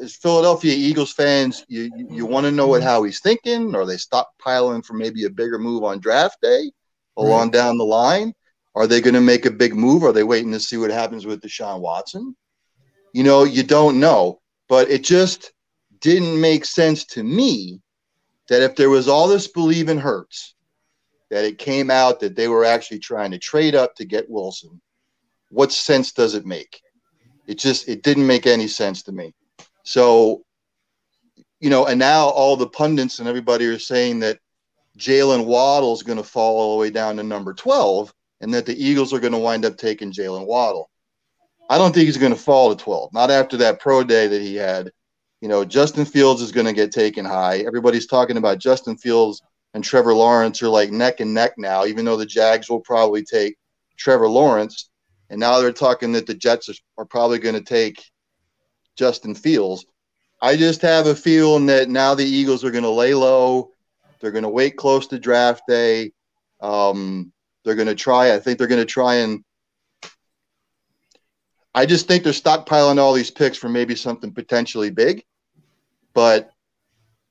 as Philadelphia Eagles fans, you want to know how he's thinking. Are they stockpiling for maybe a bigger move on draft day along down the line? Are they going to make a big move? Are they waiting to see what happens with Deshaun Watson? You don't know. But it just didn't make sense to me that if there was all this belief in Hurts, that it came out that they were actually trying to trade up to get Wilson. What sense does it make? It didn't make any sense to me. So, and now all the pundits and everybody are saying that Jalen Waddle is going to fall all the way down to number 12 and that the Eagles are going to wind up taking Jalen Waddle. I don't think he's going to fall to 12, not after that pro day that he had. Justin Fields is going to get taken high. Everybody's talking about Justin Fields and Trevor Lawrence are neck and neck now, even though the Jags will probably take Trevor Lawrence. And now they're talking that the Jets are probably going to take Justin Fields. I just have a feeling that now the Eagles are going to lay low. They're going to wait close to draft day. I just think they're stockpiling all these picks for maybe something potentially big. But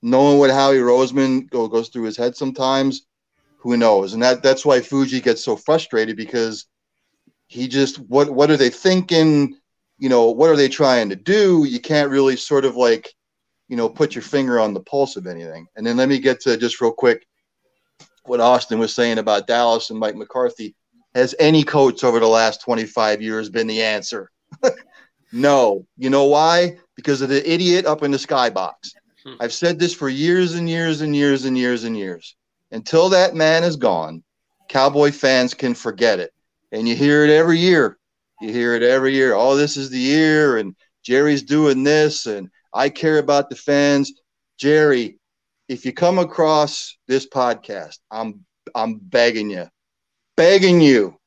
knowing what Howie Roseman goes through his head sometimes, who knows? And that's why Fuji gets so frustrated because he just, what are they thinking? What are they trying to do? You can't really sort of you know, put your finger on the pulse of anything. And then let me get to just real quick what Austin was saying about Dallas and Mike McCarthy. Has any coach over the last 25 years been the answer? No. You know why? Because of the idiot up in the skybox. I've said this for years and years and years and years and years. Until that man is gone, Cowboy fans can forget it. And you hear it every year. You hear it every year. Oh, this is the year, and Jerry's doing this, and I care about the fans. Jerry, if you come across this podcast, I'm begging you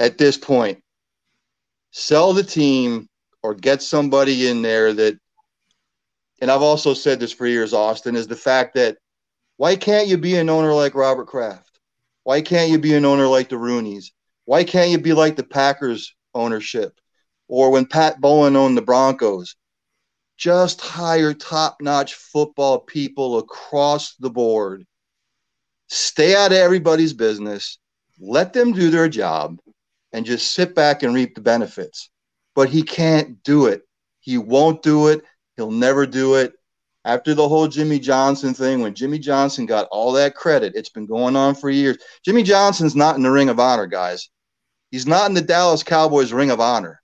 at this point, sell the team or get somebody in there that, and I've also said this for years, Austin, is the fact that why can't you be an owner like Robert Kraft? Why can't you be an owner like the Rooneys? Why can't you be like the Packers ownership? Or when Pat Bowen owned the Broncos, just hire top-notch football people across the board. Stay out of everybody's business. Let them do their job and just sit back and reap the benefits. But he can't do it. He won't do it. He'll never do it. After the whole Jimmy Johnson thing, when Jimmy Johnson got all that credit, it's been going on for years. Jimmy Johnson's not in the Ring of Honor, guys. He's not in the Dallas Cowboys Ring of Honor.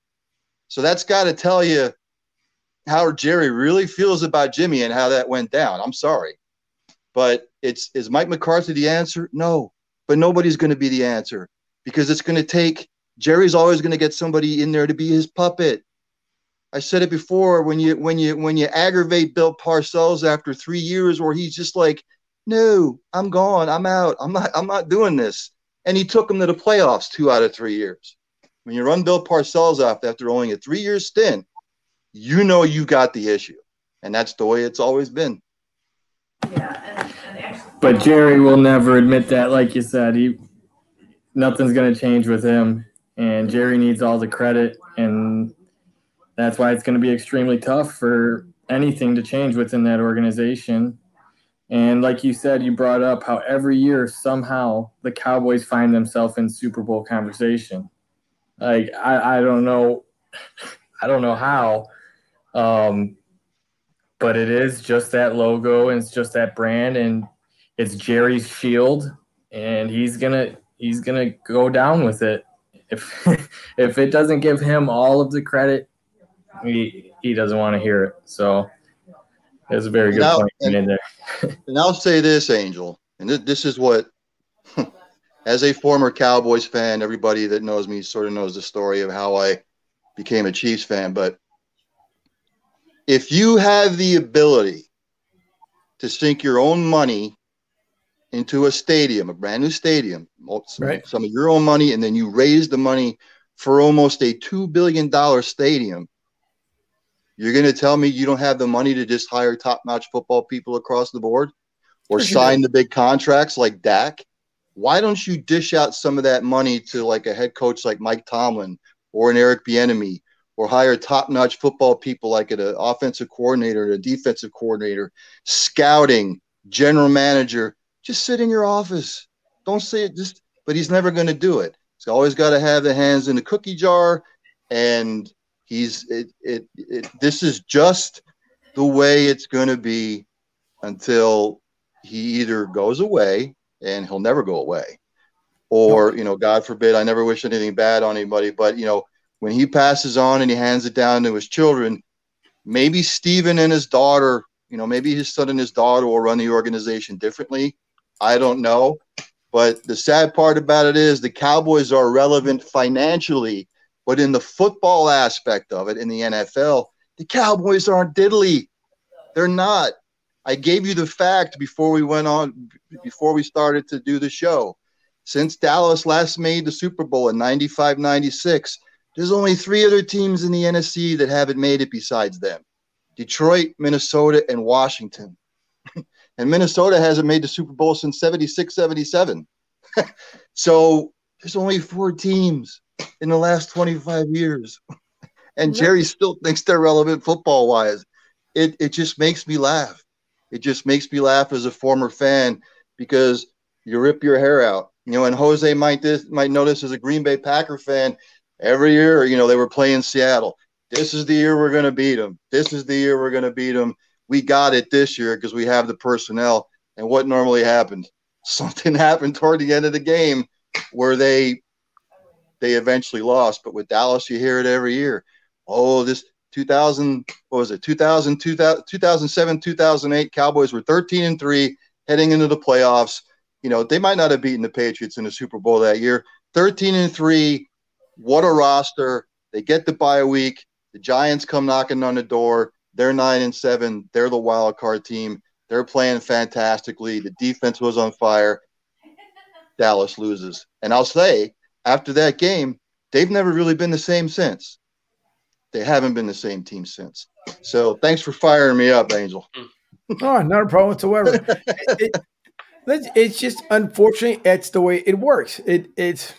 So that's got to tell you how Jerry really feels about Jimmy and how that went down. I'm sorry. But is Mike McCarthy the answer? No. But nobody's going to be the answer because it's going to take – Jerry's always going to get somebody in there to be his puppet. I said it before, when you aggravate Bill Parcells after 3 years where he's just like, no, I'm gone, I'm out, I'm not doing this. And he took him to the playoffs 2 out of 3 years. When you run Bill Parcells off after only a 3-year stint, you know you got the issue. And that's the way it's always been. Yeah. But Jerry will never admit that, like you said. Nothing's going to change with him. And Jerry needs all the credit, and that's why it's going to be extremely tough for anything to change within that organization. And like you said, you brought up how every year somehow the Cowboys find themselves in Super Bowl conversation. Like, I don't know how, but it is just that logo and it's just that brand and it's Jerry's shield, and he's gonna go down with it. If it doesn't give him all of the credit, he doesn't want to hear it. So that's a very good point in there. And I'll say this, Angel, and this is what, as a former Cowboys fan, everybody that knows me sort of knows the story of how I became a Chiefs fan. But if you have the ability to sink your own money into a stadium, a brand new stadium, some of your own money, and then you raise the money for almost a $2 billion stadium, you're going to tell me you don't have the money to just hire top-notch football people across the board or sign the big contracts like Dak? Why don't you dish out some of that money to like a head coach like Mike Tomlin or an Eric Bieniemy, or hire top-notch football people like an offensive coordinator, a defensive coordinator, scouting, general manager? Just sit in your office. Don't say it. But he's never going to do it. He's always got to have the hands in the cookie jar, and – this is just the way it's going to be until he either goes away, and he'll never go away, or, you know, God forbid, I never wish anything bad on anybody, but, you know, when he passes on and he hands it down to his children, maybe Steven and his daughter, you know, maybe his son and his daughter will run the organization differently. I don't know. But the sad part about it is the Cowboys are relevant financially. But in the football aspect of it, in the NFL, the Cowboys aren't diddly. They're not. I gave you the fact before we started to do the show. Since Dallas last made the Super Bowl in 95-96, there's only 3 other teams in the NFC that haven't made it besides them. Detroit, Minnesota, and Washington. And Minnesota hasn't made the Super Bowl since 76-77. So there's only 4 teams in the last 25 years. And Jerry still thinks they're relevant football-wise. It just makes me laugh. It just makes me laugh as a former fan because you rip your hair out. You know, and Jose might notice as a Green Bay Packer fan, every year, you know, they were playing Seattle. This is the year we're going to beat them. we got it this year because we have the personnel. And what normally happened? Something happened toward the end of the game where they eventually lost. But with Dallas, you hear it every year. Oh, this 2007, 2008 Cowboys were 13-3 heading into the playoffs. You know, they might not have beaten the Patriots in the Super Bowl that year. 13-3, what a roster. They get the bye week. The Giants come knocking on the door. They're 9-7. They're the wild card team. They're playing fantastically. The defense was on fire. Dallas loses. And I'll say, after that game, they've never really been the same since. They haven't been the same team since. So thanks for firing me up, Angel. Oh, not a problem whatsoever. It's just unfortunate. That's the way it works. It's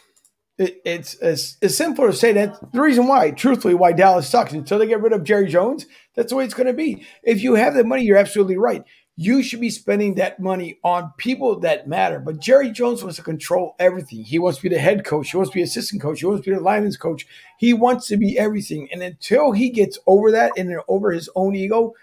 simpler to say that the reason why, truthfully, why Dallas sucks until they get rid of Jerry Jones, that's the way it's going to be. If you have the money, you're absolutely right. You should be spending that money on people that matter. But Jerry Jones wants to control everything. He wants to be the head coach. He wants to be assistant coach. He wants to be the lineman's coach. He wants to be everything. And until he gets over that and over his own ego,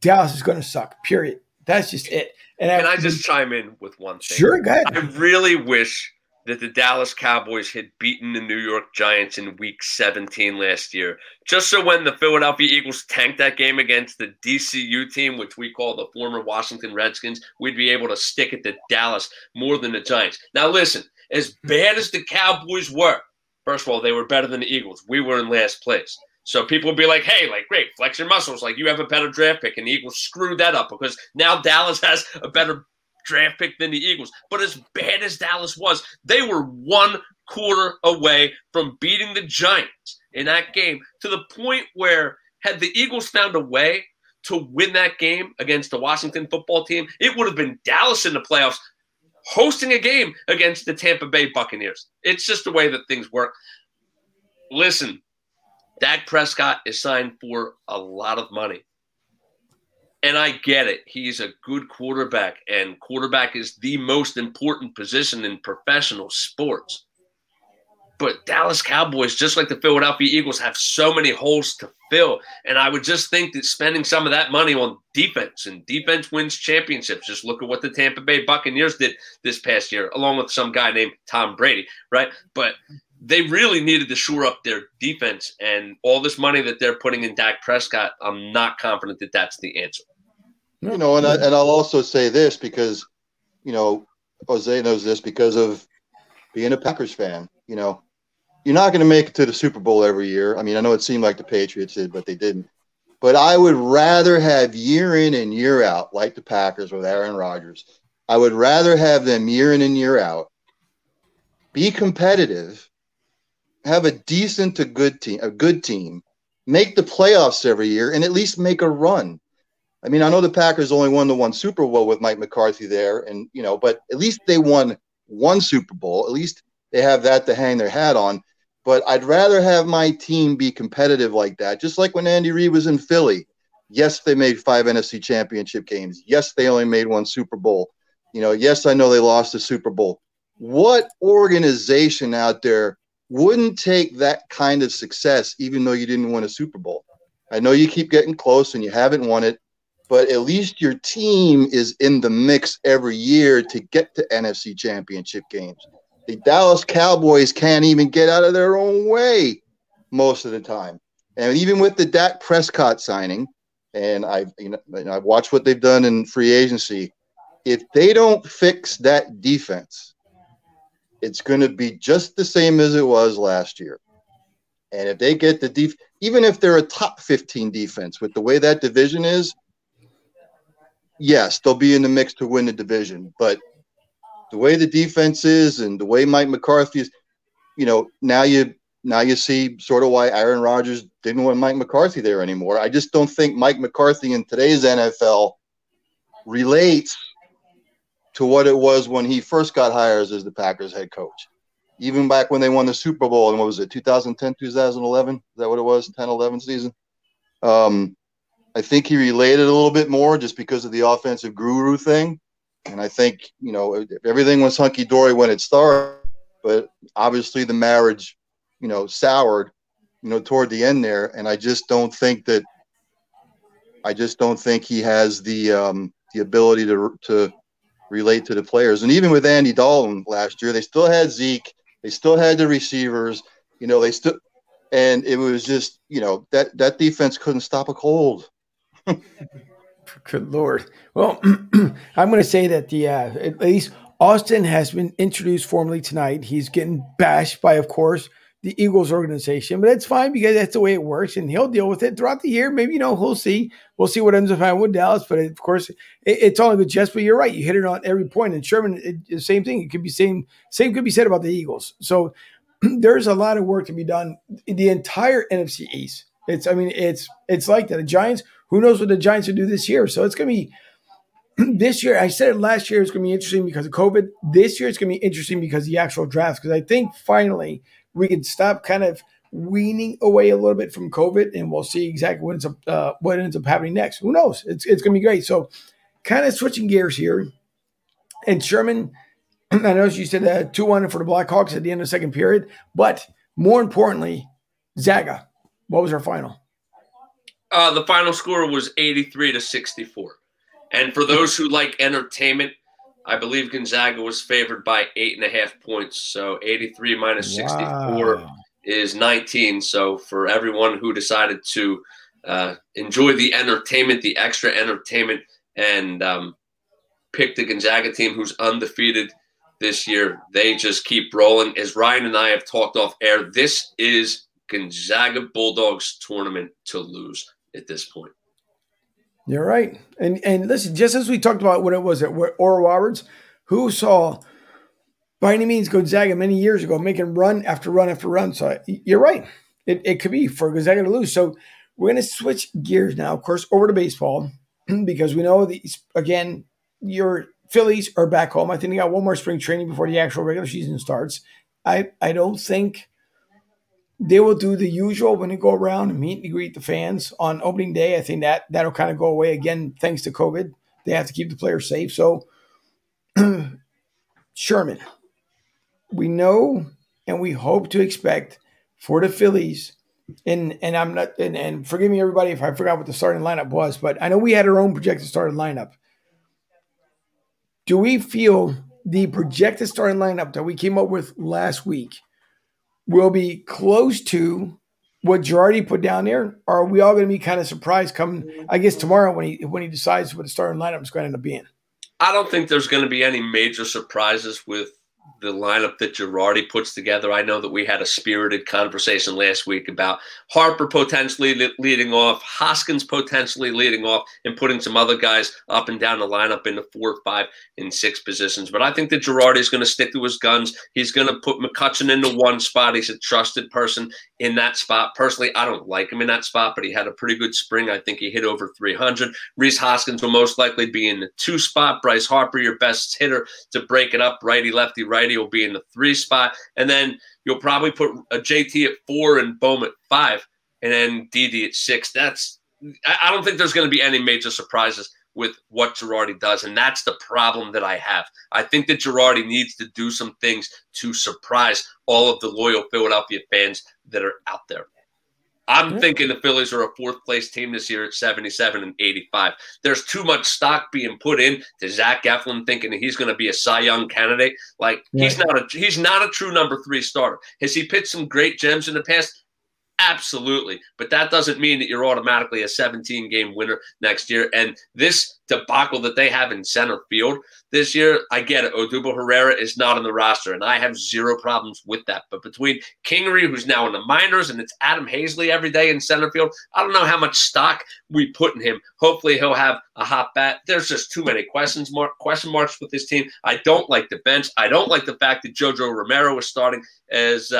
Dallas is going to suck, period. That's just it. And can I just chime in with one thing? Sure, go ahead. I really wish that the Dallas Cowboys had beaten the New York Giants in Week 17 last year, just so when the Philadelphia Eagles tanked that game against the DCU team, which we call the former Washington Redskins, we'd be able to stick it to Dallas more than the Giants. Now listen, as bad as the Cowboys were, first of all, they were better than the Eagles. We were in last place. So people would be like, hey, like, great, flex your muscles. Like, you have a better draft pick, and the Eagles screwed that up because now Dallas has a better draft pick than the Eagles. But as bad as Dallas was, they were 1 quarter away from beating the Giants in that game, to the point where had the Eagles found a way to win that game against the Washington football team, it would have been Dallas in the playoffs hosting a game against the Tampa Bay Buccaneers. It's just the way that things work. Listen, Dak Prescott is signed for a lot of money. And I get it. He's a good quarterback, and quarterback is the most important position in professional sports. But Dallas Cowboys, just like the Philadelphia Eagles, have so many holes to fill. And I would just think that spending some of that money on defense, and defense wins championships. Just look at what the Tampa Bay Buccaneers did this past year, along with some guy named Tom Brady, right? But they really needed to shore up their defense, and all this money that they're putting in Dak Prescott, I'm not confident that that's the answer. You know, and I'll also say this because, you know, Jose knows this because of being a Packers fan. You know, you're not going to make it to the Super Bowl every year. I mean, I know it seemed like the Patriots did, but they didn't. But I would rather have year in and year out, like the Packers with Aaron Rodgers. I would rather have them year in and year out, be competitive, have a decent to good team, a good team, make the playoffs every year, and at least make a run. I mean, I know the Packers only won the one Super Bowl with Mike McCarthy there, and you know, but at least they won one Super Bowl. At least they have that to hang their hat on. But I'd rather have my team be competitive like that, just like when Andy Reid was in Philly. Yes, they made 5 NFC championship games. Yes, they only made one Super Bowl. You know, yes, I know they lost the Super Bowl. What organization out there wouldn't take that kind of success even though you didn't win a Super Bowl? I know you keep getting close and you haven't won it, but at least your team is in the mix every year to get to NFC championship games. The Dallas Cowboys can't even get out of their own way most of the time. And even with the Dak Prescott signing, and I've watched what they've done in free agency, if they don't fix that defense, it's going to be just the same as it was last year. And if they get the even if they're a top 15 defense with the way that division is, yes, they'll be in the mix to win the division, but the way the defense is and the way Mike McCarthy is, you know, now you see sort of why Aaron Rodgers didn't want Mike McCarthy there anymore. I just don't think Mike McCarthy in today's NFL relates to what it was when he first got hired as the Packers head coach. Even back when they won the Super Bowl, and what was it, 2010, 2011? Is that what it was, 10-11 season? I think he related a little bit more just because of the offensive guru thing. And I think, you know, everything was hunky-dory when it started, but obviously the marriage, you know, soured, you know, toward the end there. And I just don't think that I just don't think he has the ability to relate to the players. And even with Andy Dalton last year, they still had Zeke. They still had the receivers. You know, they still – and it was just, you know, that defense couldn't stop a cold. Good Lord. Well, I'm going to say that at least Austin has been introduced formally tonight. He's getting bashed by, of course, the Eagles organization, but that's fine because that's the way it works, and he'll deal with it throughout the year. Maybe, you know, he'll see. We'll see what ends up happening with Dallas, but of course, it's only the Jets. But you're right; you hit it on every point. And Sherman, the same thing. It could be same could be said about the Eagles. So there's a lot of work to be done. The entire NFC East. It's like that. The Giants. Who knows what the Giants will do this year? So it's going to be this year. I said it last year. It's going to be interesting because of COVID. This year, it's going to be interesting because of the actual drafts. Because I think finally. We can stop kind of weaning away a little bit from COVID, and we'll see exactly what ends up happening next. Who knows? It's going to be great. So kind of switching gears here. And Sherman, I noticed you said 2-1 for the Blackhawks at the end of the second period. But more importantly, Zaga, what was our final? The final score was 83-64. And for those who like entertainment, I believe Gonzaga was favored by 8.5 points. So 83 minus 64 is 19. So for everyone who decided to enjoy the entertainment, the extra entertainment, and pick the Gonzaga team who's undefeated this year, they just keep rolling. As Ryan and I have talked off air, this is Gonzaga Bulldogs tournament to lose at this point. You're right. And listen, just as we talked about what it was at Oral Roberts, who saw by any means Gonzaga many years ago making run after run after run. So you're right. It could be for Gonzaga to lose. So we're going to switch gears now, of course, over to baseball because we know, again, your Phillies are back home. I think they got one more spring training before the actual regular season starts. I don't think they will do the usual when they go around and meet and greet the fans on opening day. I think that'll kind of go away again thanks to COVID. They have to keep the players safe. So, Sherman, we know and we hope to expect for the Phillies, and I'm not and forgive me everybody if I forgot what the starting lineup was, but I know we had our own projected starting lineup. Do we feel the projected starting lineup that we came up with last week will be close to what Girardi put down there? Or are we all going to be kind of surprised coming, I guess, tomorrow when he decides what the starting lineup is going to end up being? I don't think there's going to be any major surprises with the lineup that Girardi puts together. I know that we had a spirited conversation last week about Harper potentially leading off, Hoskins potentially leading off, and putting some other guys up and down the lineup in the 4, 5, and 6 positions. But I think that Girardi is going to stick to his guns. He's going to put McCutchen into one spot. He's a trusted person in that spot. Personally, I don't like him in that spot, but he had a pretty good spring. I think he hit over 300. Rhys Hoskins will most likely be in the 2 spot. Bryce Harper, your best hitter to break it up, righty, lefty, right. He'll be in the 3 spot, and then you'll probably put a JT at 4 and Bohm at 5, and then Didi at 6. I don't think there's going to be any major surprises with what Girardi does, and that's the problem that I have. I think that Girardi needs to do some things to surprise all of the loyal Philadelphia fans that are out there. I'm thinking the Phillies are a 4th-place team this year at 77-85. There's too much stock being put in to Zach Eflin thinking that he's going to be a Cy Young candidate. Like, he's not a true number 3 starter. Has he pitched some great gems in the past? Absolutely. But that doesn't mean that you're automatically a 17-game winner next year. And this debacle that they have in center field this year, I get it. Odubel Herrera is not on the roster, and I have zero problems with that. But between Kingery, who's now in the minors, and it's Adam Hazley every day in center field, I don't know how much stock we put in him. Hopefully he'll have a hot bat. There's just too many question marks with this team. I don't like the bench. I don't like the fact that Jojo Romero is starting as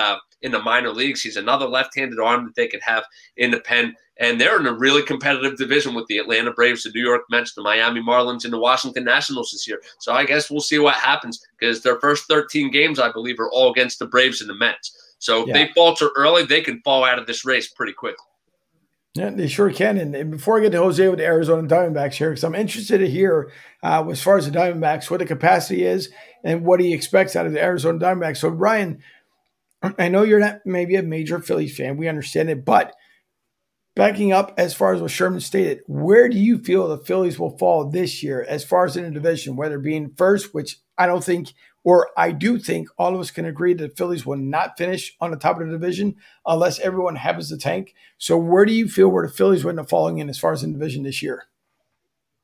in the minor leagues. He's another left-handed arm that they could have in the pen. And they're in a really competitive division with the Atlanta Braves, the New York Mets, the Miami Marlins, and the Washington Nationals this year. So I guess we'll see what happens because their first 13 games, I believe, are all against the Braves and the Mets. So if they falter early, they can fall out of this race pretty quickly. Yeah, they sure can. And before I get to Jose with the Arizona Diamondbacks here, because I'm interested to hear as far as the Diamondbacks, what the capacity is and what he expects out of the Arizona Diamondbacks. So, Brian, I know you're not maybe a major Phillies fan. We understand it. But Backing up as far as what Sherman stated, where do you feel the Phillies will fall this year as far as in the division, whether being first, which I don't think, or I do think all of us can agree that the Phillies will not finish on the top of the division unless everyone happens to tank. So where do you feel where the Phillies would end up falling in as far as in the division this year?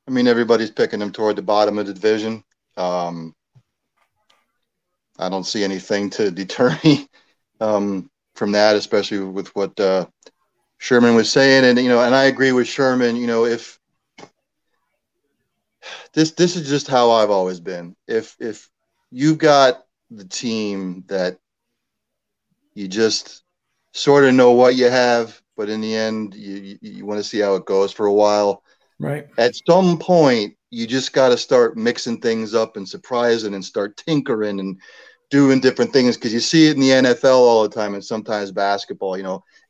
I mean, everybody's picking them toward the bottom of the division. I don't see anything to deter me from that, especially with what Sherman was saying. And, and I agree with Sherman, if this is just how I've always been. If you've got the team that you just sort of know what you have, but in the end, you want to see how it goes for a while. Right. At some point, you just got to start mixing things up and surprising and start tinkering and doing different things, because you see it in the NFL all the time, and sometimes basketball,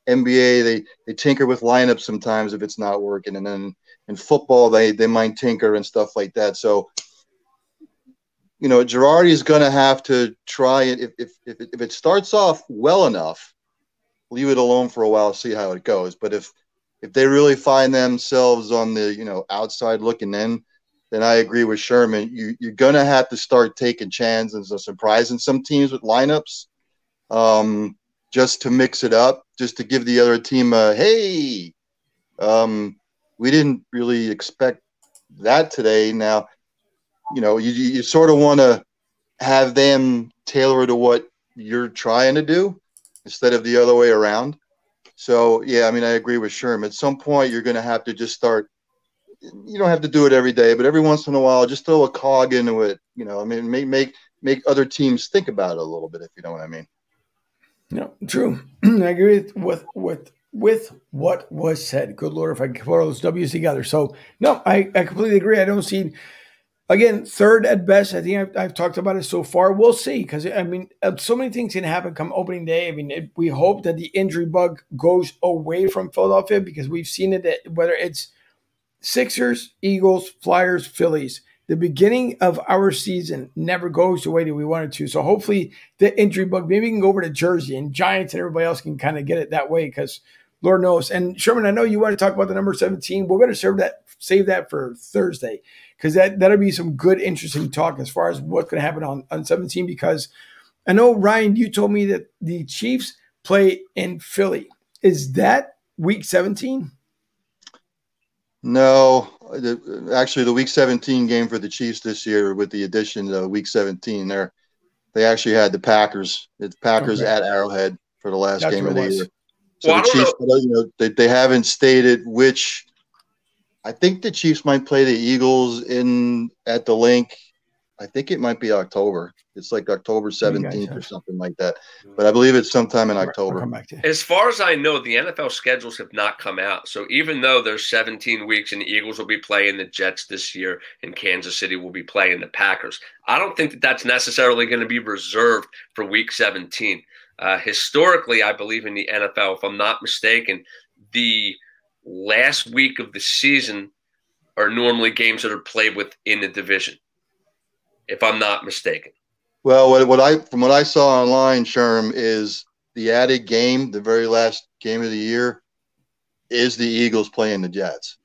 NBA, they tinker with lineups sometimes if it's not working. And then in football, they might tinker and stuff like that. So, Girardi's going to have to try it. If it starts off well enough, leave it alone for a while, see how it goes. But if they really find themselves on the, outside looking in, then I agree with Sherman. You're going to have to start taking chances and surprising some teams with lineups just to mix it up, just to give the other team a, hey, we didn't really expect that today. Now, you sort of want to have them tailor to what you're trying to do instead of the other way around. So, yeah, I mean, I agree with Sherman. At some point, you're going to have to just start. You don't have to do it every day, but every once in a while, just throw a cog into it. I mean, make other teams think about it a little bit, if you know what I mean. No, true. I agree with what was said. Good Lord, if I could put all those W's together. So, no, I completely agree. I don't see, again, third at best. I think I've talked about it so far. We'll see, because, I mean, so many things can happen come opening day. I mean, we hope that the injury bug goes away from Philadelphia, because we've seen it, that whether it's Sixers, Eagles, Flyers, Phillies. The beginning of our season never goes the way that we want it to. So hopefully the injury bug, maybe we can go over to Jersey and Giants and everybody else can kind of get it that way, because Lord knows. And Sherman, I know you want to talk about the number 17. We're going to save that for Thursday, because that'll be some good, interesting talk as far as what's going to happen on 17, because I know, Ryan, you told me that the Chiefs play in Philly. Is that week 17? No, actually, the Week 17 game for the Chiefs this year, with the addition of Week 17, they actually had the Packers. It's Packers at Arrowhead for the last game of the year. So the Chiefs, they haven't stated which. I think the Chiefs might play the Eagles at the link. I think it might be October. It's like October 17th or something like that. But I believe it's sometime in October. As far as I know, the NFL schedules have not come out. So even though there's 17 weeks and the Eagles will be playing the Jets this year and Kansas City will be playing the Packers, I don't think that that's necessarily going to be reserved for Week 17. Historically, I believe in the NFL, if I'm not mistaken, the last week of the season are normally games that are played within the division, if I'm not mistaken. Well, from what I saw online, Sherm, is the added game, the very last game of the year, is the Eagles playing the Jets.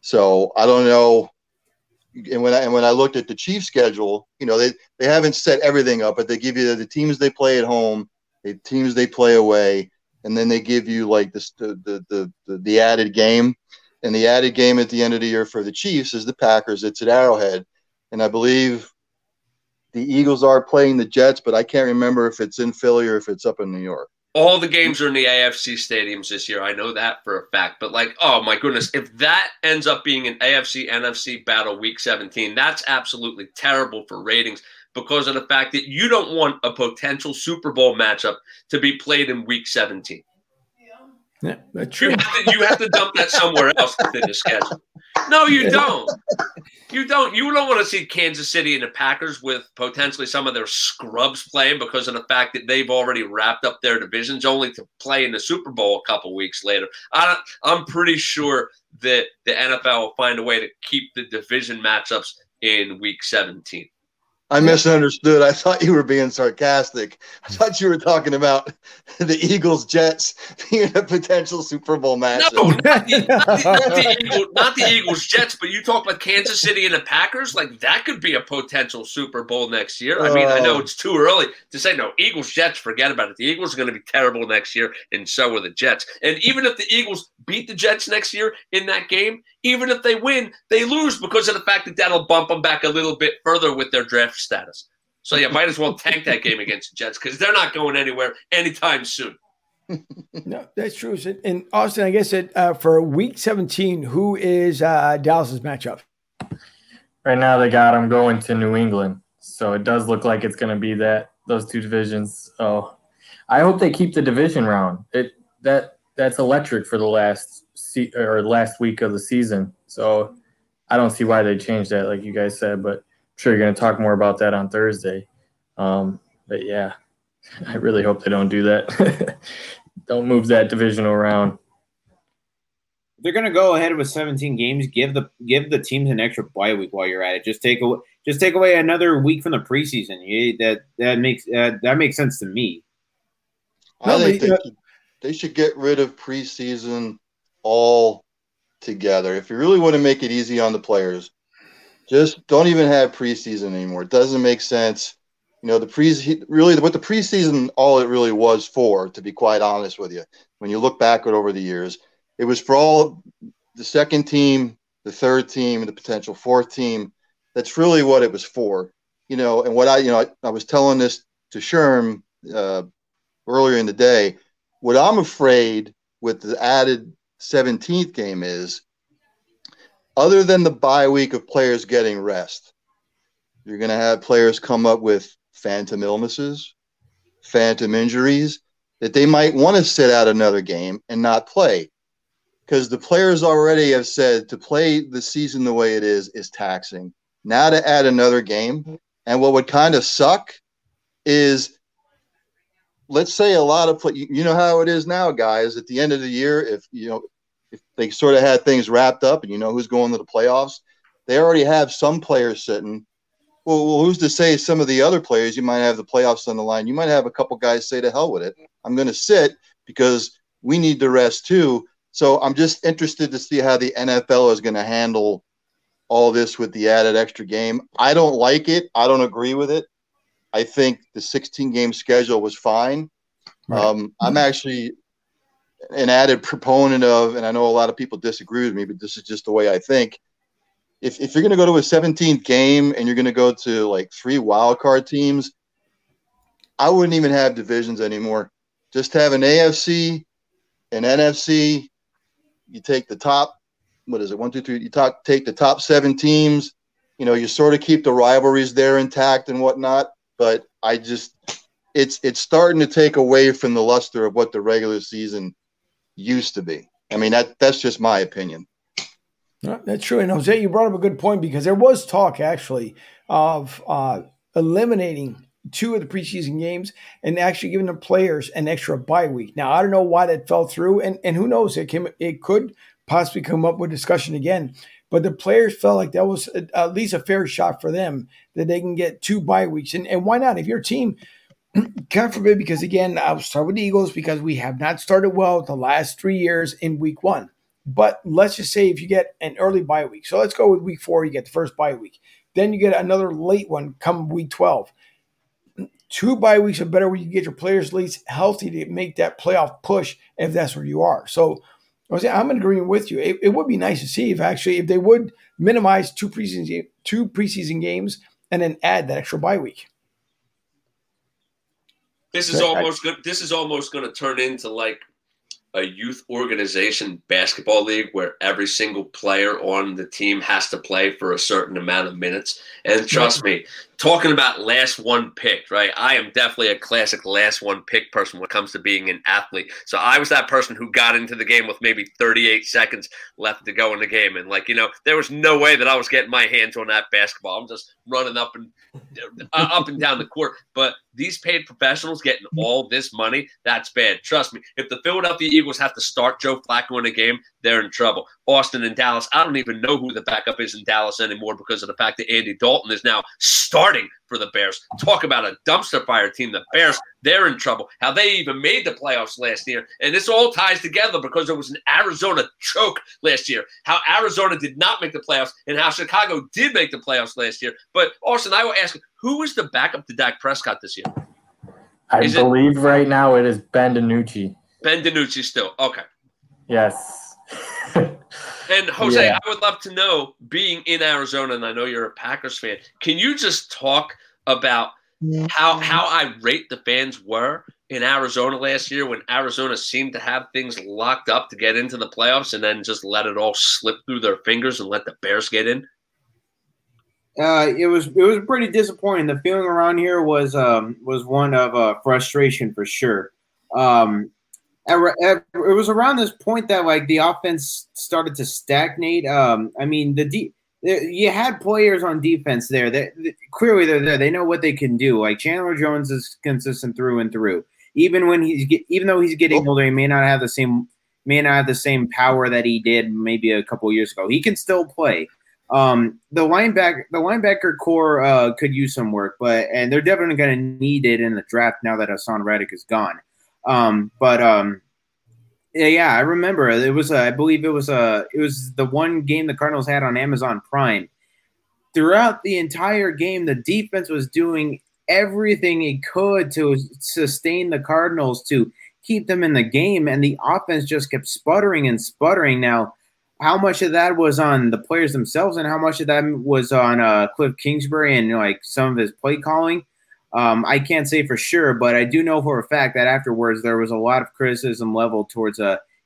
So I don't know. And when I looked at the Chiefs schedule, they haven't set everything up, but they give you the teams they play at home, the teams they play away, and then they give you like this, the added game. And the added game at the end of the year for the Chiefs is the Packers. It's at Arrowhead. And I believe the Eagles are playing the Jets, but I can't remember if it's in Philly or if it's up in New York. All the games are in the AFC stadiums this year. I know that for a fact. But, oh, my goodness, if that ends up being an AFC-NFC battle Week 17, that's absolutely terrible for ratings, because of the fact that you don't want a potential Super Bowl matchup to be played in Week 17. Yeah, that's true. You have to dump that somewhere else within the schedule. No, you don't. You don't want to see Kansas City and the Packers with potentially some of their scrubs playing, because of the fact that they've already wrapped up their divisions, only to play in the Super Bowl a couple weeks later. I'm pretty sure that the NFL will find a way to keep the division matchups in Week 17. I misunderstood. I thought you were being sarcastic. I thought you were talking about the Eagles-Jets being a potential Super Bowl matchup. No, not the Eagles-Jets, but you talk about Kansas City and the Packers. Like, that could be a potential Super Bowl next year. I mean, I know it's too early to say, no, Eagles-Jets, forget about it. The Eagles are going to be terrible next year, and so are the Jets. And even if the Eagles beat the Jets next year in that game, even if they win, they lose because of the fact that that'll bump them back a little bit further with their draft status. So you might as well tank that game against the Jets because they're not going anywhere anytime soon. No, that's true. And Austin, I guess that for Week 17, who is Dallas's matchup? Right now they got them going to New England. So it does look like it's going to be those two divisions. So I hope they keep the division round. That's electric for the last week of the season. So I don't see why they changed that, like you guys said, but sure you're going to talk more about that on Thursday. But yeah, I really hope they don't do that. Don't move that divisional round. They're going to go ahead with 17 games. Give the teams an extra bye week while you're at it. Just take away another week from the preseason. That makes sense to me. I think they should get rid of preseason all together. If you really want to make it easy on the players, just don't even have preseason anymore. It doesn't make sense. You know, the preseason, all it really was for, to be quite honest with you, when you look backward over the years, it was for all the second team, the third team, the potential fourth team. That's really what it was for. You know, and what I was telling this to Sherm earlier in the day, what I'm afraid with the added 17th game is, other than the bye week of players getting rest, you're going to have players come up with phantom illnesses, phantom injuries, that they might want to sit out another game and not play. Because the players already have said to play the season the way it is taxing. Now to add another game, and what would kind of suck is, let's say a lot of – you know how it is now, guys. At the end of the year, if they sort of had things wrapped up and you know who's going to the playoffs, they already have some players sitting. Well, who's to say some of the other players, you might have the playoffs on the line. You might have a couple guys say, to hell with it. I'm going to sit because we need to rest too. So I'm just interested to see how the NFL is going to handle all this with the added extra game. I don't like it. I don't agree with it. I think the 16-game schedule was fine. Right. I'm actually – an added proponent of, and I know a lot of people disagree with me, but this is just the way I think. If you're going to go to a 17th game and you're going to go to like three wild card teams, I wouldn't even have divisions anymore. Just have an AFC, an NFC. You take the top, take the top seven teams. You know, you sort of keep the rivalries there intact and whatnot, but it's starting to take away from the luster of what the regular season used to be. I mean, that's just my opinion. That's true. And Jose, you brought up a good point because there was talk actually of eliminating two of the preseason games and actually giving the players an extra bye week. Now, I don't know why that fell through, and who knows, it could possibly come up with discussion again. But the players felt like that was at least a fair shot for them that they can get two bye weeks. And why not? If your team – God forbid, because again, I'll start with the Eagles because we have not started well the last 3 years in week one. But let's just say if you get an early bye week. So let's go with week 4, you get the first bye week. Then you get another late one come week 12. Two bye weeks are better when you get your players at least healthy to make that playoff push if that's where you are. So I'm agreeing with you. It would be nice to see if they would minimize two preseason games and then add that extra bye week. This is almost going to turn into like a youth organization basketball league where every single player on the team has to play for a certain amount of minutes. And trust me, talking about last one picked, right? I am definitely a classic last one pick person when it comes to being an athlete. So I was that person who got into the game with maybe 38 seconds left to go in the game. And there was no way that I was getting my hands on that basketball. I'm just running up and down the court. But These paid professionals getting all this money, that's bad. Trust me, if the Philadelphia Eagles have to start Joe Flacco in a game, they're in trouble. Austin and Dallas, I don't even know who the backup is in Dallas anymore because of the fact that Andy Dalton is now starting for the Bears. Talk about a dumpster fire team. The Bears, they're in trouble. How they even made the playoffs last year. And this all ties together because there was an Arizona choke last year. How Arizona did not make the playoffs and how Chicago did make the playoffs last year. But, Austin, I will ask, who is the backup to Dak Prescott this year? I believe right now it is Ben DiNucci. Ben DiNucci still. Okay. Yes. And, Jose, yeah. I would love to know, being in Arizona, and I know you're a Packers fan, can you just talk about how irate the fans were in Arizona last year when Arizona seemed to have things locked up to get into the playoffs and then just let it all slip through their fingers and let the Bears get in? It was pretty disappointing. The feeling around here was one of frustration for sure. It was around this point that like the offense started to stagnate. You had players on defense there that clearly they're there. They know what they can do. Like Chandler Jones is consistent through and through. Even though he's getting older, he may not have the same power that he did maybe a couple of years ago. He can still play. The linebacker core could use some work, but they're definitely going to need it in the draft now that Hassan Reddick is gone. Yeah, I remember it was. I believe it was the one game the Cardinals had on Amazon Prime. Throughout the entire game, the defense was doing everything it could to sustain the Cardinals to keep them in the game, and the offense just kept sputtering and sputtering. Now, how much of that was on the players themselves, and how much of that was on Cliff Kingsbury and like some of his play calling? I can't say for sure, but I do know for a fact that afterwards there was a lot of criticism leveled towards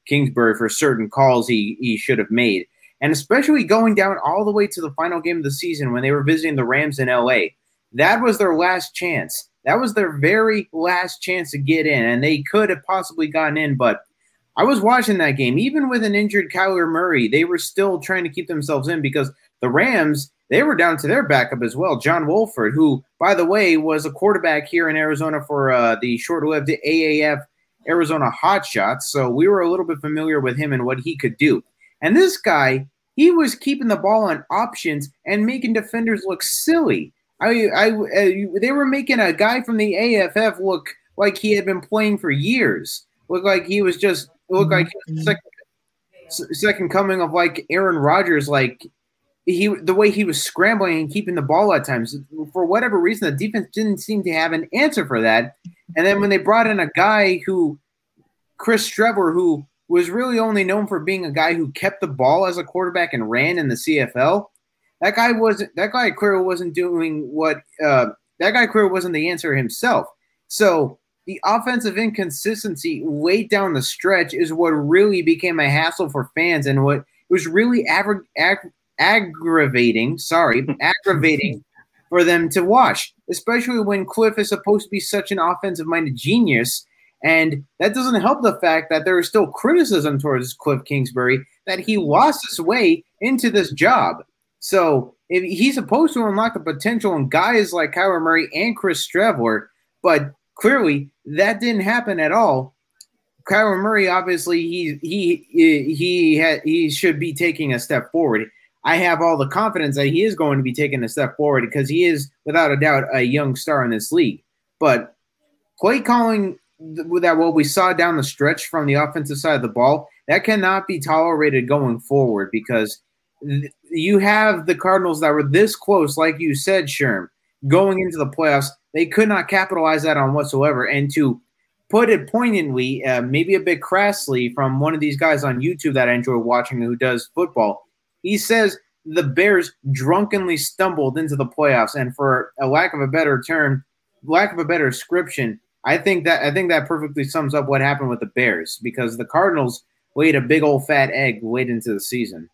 Kingsbury for certain calls he should have made. And especially going down all the way to the final game of the season when they were visiting the Rams in L.A. That was their last chance. That was their very last chance to get in, and they could have possibly gotten in. But I was watching that game. Even with an injured Kyler Murray, they were still trying to keep themselves in because the Rams – they were down to their backup as well, John Wolford, who, by the way, was a quarterback here in Arizona for the short-lived AAF Arizona Hotshots. So we were a little bit familiar with him and what he could do. And this guy, he was keeping the ball on options and making defenders look silly. They were making a guy from the AFF look like he had been playing for years. Looked like he was second coming of like Aaron Rodgers, like. The way he was scrambling and keeping the ball at times, for whatever reason, the defense didn't seem to have an answer for that. And then when they brought in a guy Chris Streber, who was really only known for being a guy who kept the ball as a quarterback and ran in the CFL, that guy clearly wasn't the answer himself. So the offensive inconsistency way down the stretch is what really became a hassle for fans and what was really aggravating for them to watch, especially when Cliff is supposed to be such an offensive-minded genius, and that doesn't help the fact that there is still criticism towards Cliff Kingsbury that he lost his way into this job. So if he's supposed to unlock the potential in guys like Kyler Murray and Chris Streber, but clearly that didn't happen at all. Kyler Murray, obviously, he should be taking a step forward. I have all the confidence that he is going to be taking a step forward because he is, without a doubt, a young star in this league. But play calling that what we saw down the stretch from the offensive side of the ball, that cannot be tolerated going forward because you have the Cardinals that were this close, like you said, Sherm, going into the playoffs. They could not capitalize that on whatsoever. And to put it poignantly, maybe a bit crassly, from one of these guys on YouTube that I enjoy watching who does football, he says the Bears drunkenly stumbled into the playoffs, and for a lack of a better description, I think that perfectly sums up what happened with the Bears because the Cardinals laid a big old fat egg late into the season.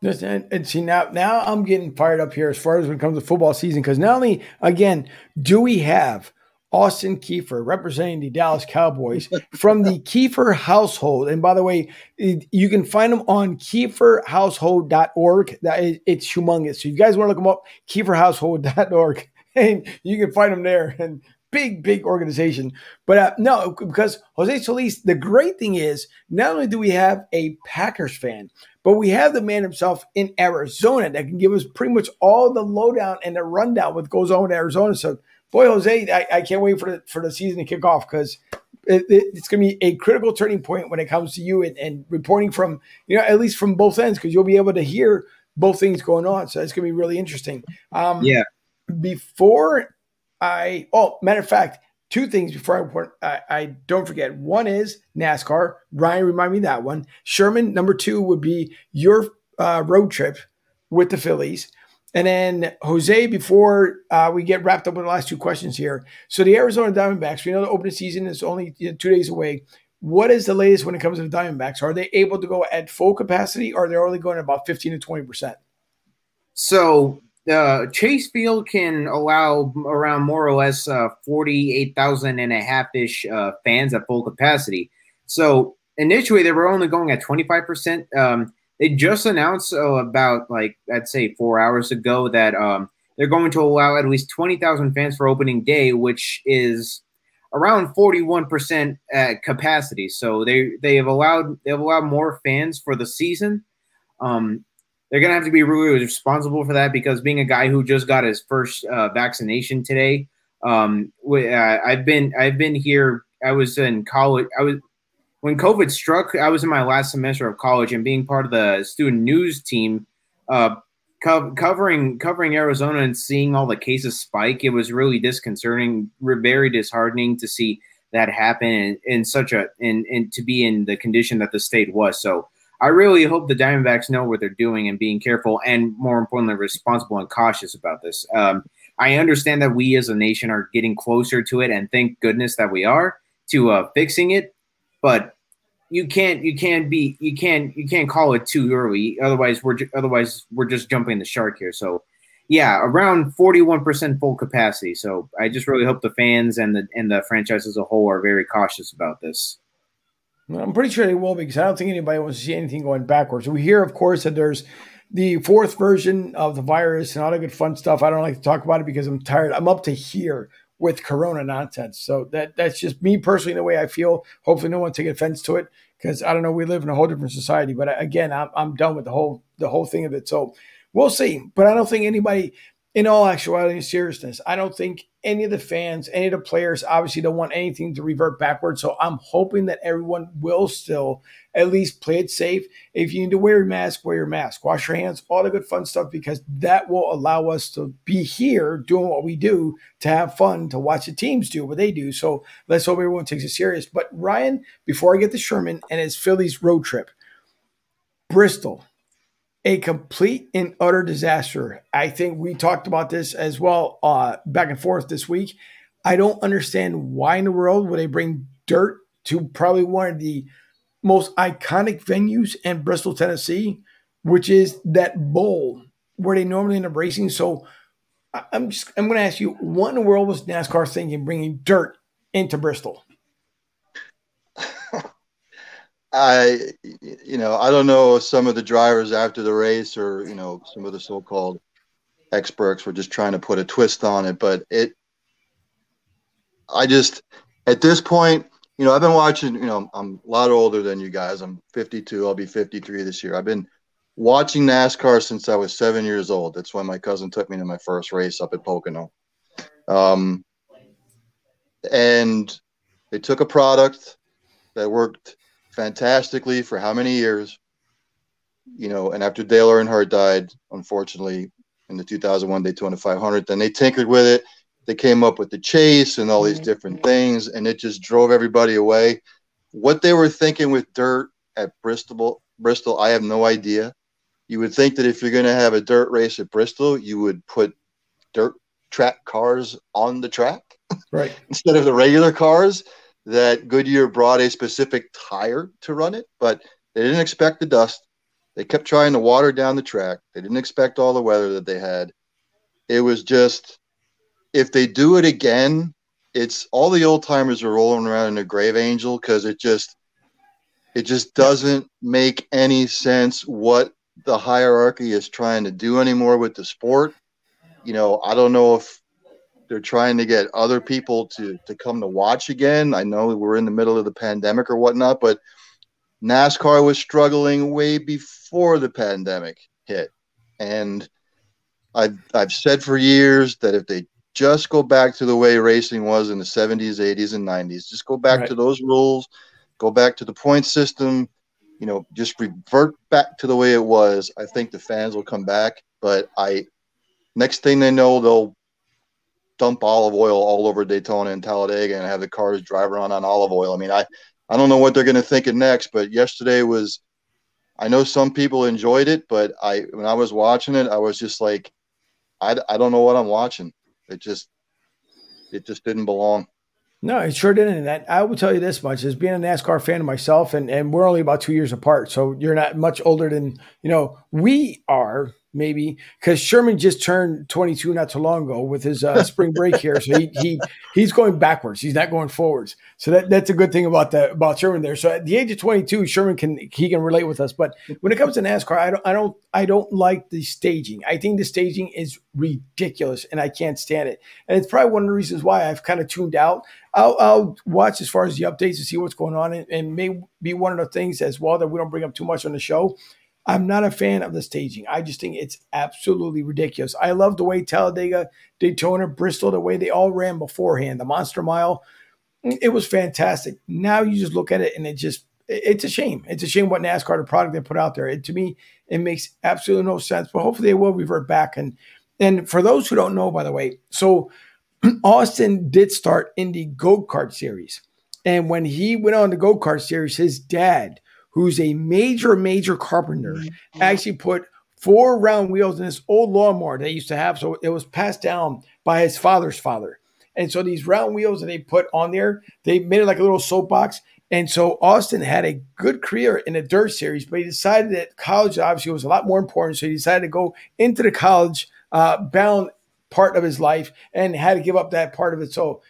Listen, and see now I'm getting fired up here as far as when it comes to football season because not only again do we have Austin Kiefer representing the Dallas Cowboys from the Kiefer household. And by the way, you can find them on kieferhousehold.org. It's humongous. So if you guys want to look them up, kieferhousehold.org. and you can find them there. And big organization. But no, because Jose Solis, the great thing is not only do we have a Packers fan, but we have the man himself in Arizona that can give us pretty much all the lowdown and the rundown what goes on in Arizona. So, boy, Jose, I can't wait for the season to kick off because it's going to be a critical turning point when it comes to you and reporting from, you know, at least from both ends, because you'll be able to hear both things going on. So it's going to be really interesting. Yeah. Before I – oh, matter of fact, two things before I don't forget. One is NASCAR. Ryan, remind me that one. Sherman, number two would be your road trip with the Phillies. And then, Jose, before we get wrapped up with the last two questions here. So the Arizona Diamondbacks, we know the opening season is only 2 days away. What is the latest when it comes to the Diamondbacks? Are they able to go at full capacity, or are they only going about 15 to 20%? So – Chase Field can allow around more or less 48,000 and a half-ish fans at full capacity. So initially they were only going at 25%. They just announced about, like, I'd say 4 hours ago that they're going to allow at least 20,000 fans for opening day, which is around 41% at capacity. So they've allowed more fans for the season. They're going to have to be really responsible for that because being a guy who just got his first vaccination today, I've been here. I was in college. When COVID struck, I was in my last semester of college, and being part of the student news team covering Arizona and seeing all the cases spike, it was really disconcerting, very disheartening to see that happen and to be in the condition that the state was. So I really hope the Diamondbacks know what they're doing and being careful and, more importantly, responsible and cautious about this. I understand that we as a nation are getting closer to it, and thank goodness that we are to fixing it. But you can't call it too early. Otherwise we're just jumping the shark here. So yeah, around 41% full capacity. So I just really hope the fans and the franchise as a whole are very cautious about this. I'm pretty sure they will because I don't think anybody wants to see anything going backwards. We hear, of course, that there's the fourth version of the virus and all that good fun stuff. I don't like to talk about it because I'm tired. I'm up to here with corona nonsense. So that's just me personally, the way I feel. Hopefully no one take offense to it because, I don't know, we live in a whole different society. But, again, I'm done with the whole thing of it. So we'll see. But I don't think anybody – in all actuality and seriousness, I don't think any of the fans, any of the players obviously don't want anything to revert backwards. So I'm hoping that everyone will still at least play it safe. If you need to wear your mask, wash your hands, all the good fun stuff, because that will allow us to be here doing what we do, to have fun, to watch the teams do what they do. So let's hope everyone takes it serious. But Ryan, before I get to Sherman and his Phillies road trip, Bristol. A complete and utter disaster. I think we talked about this as well back and forth this week. I don't understand why in the world would they bring dirt to probably one of the most iconic venues in Bristol, Tennessee, which is that bowl where they normally end up racing. So I'm going to ask you, what in the world was NASCAR thinking bringing dirt into Bristol? I don't know if some of the drivers after the race or, you know, some of the so-called experts were just trying to put a twist on it, but at this point, you know, I've been watching, you know, I'm a lot older than you guys. I'm 52. I'll be 53 this year. I've been watching NASCAR since I was 7 years old. That's when my cousin took me to my first race up at Pocono. And they took a product that worked fantastically for how many years, you know, and after Dale Earnhardt died, unfortunately, in the 2001 Daytona 500, then they tinkered with it. They came up with the chase and all these different things, and it just drove everybody away. What they were thinking with dirt at Bristol, I have no idea. You would think that if you're going to have a dirt race at Bristol, you would put dirt track cars on the track, right? Instead of the regular cars. That Goodyear brought a specific tire to run it, but they didn't expect the dust. They kept trying to water down the track. They didn't expect all the weather that they had. It was just, if they do it again, it's all the old timers are rolling around in a grave angel because it just doesn't make any sense what the hierarchy is trying to do anymore with the sport. You know, I don't know if They're trying to get other people to come to watch again. I know we're in the middle of the pandemic or whatnot, but NASCAR was struggling way before the pandemic hit. And I've said for years that if they just go back to the way racing was in the 70s, 80s, and 90s, just go back to those rules, go back to the point system, you know, just revert back to the way it was. I think the fans will come back, but next thing they know, they'll dump olive oil all over Daytona and Talladega and have the cars drive around on olive oil. I mean, I don't know what they're going to think of next, but yesterday was, I know some people enjoyed it, but when I was watching it, I was just like, I don't know what I'm watching. It just didn't belong. No, it sure didn't. And I will tell you this much, as being a NASCAR fan myself, and we're only about 2 years apart, so you're not much older than, you know, we are maybe, because Sherman just turned 22 not too long ago with his spring break here. So he's going backwards. He's not going forwards. So that's a good thing about Sherman there. So at the age of 22, Sherman can relate with us. But when it comes to NASCAR, I don't like the staging. I think the staging is ridiculous and I can't stand it. And it's probably one of the reasons why I've kind of tuned out. I'll watch as far as the updates to see what's going on, and may be one of the things as well that we don't bring up too much on the show. I'm not a fan of the staging. I just think it's absolutely ridiculous. I love the way Talladega, Daytona, Bristol, the way they all ran beforehand. The Monster Mile, it was fantastic. Now you just look at it and it's a shame. It's a shame what NASCAR, the product they put out there. To me, it makes absolutely no sense, but hopefully they will revert back. And for those who don't know, by the way, so Austin did start in the go-kart series. And when he went on the go-kart series, his dad, who's a major, major carpenter, actually put 4 round wheels in this old lawnmower they used to have. So it was passed down by his father's father. And so these round wheels that they put on there, they made it like a little soapbox. And so Austin had a good career in the dirt series, but he decided that college obviously was a lot more important. So he decided to go into the college bound part of his life and had to give up that part of it. So,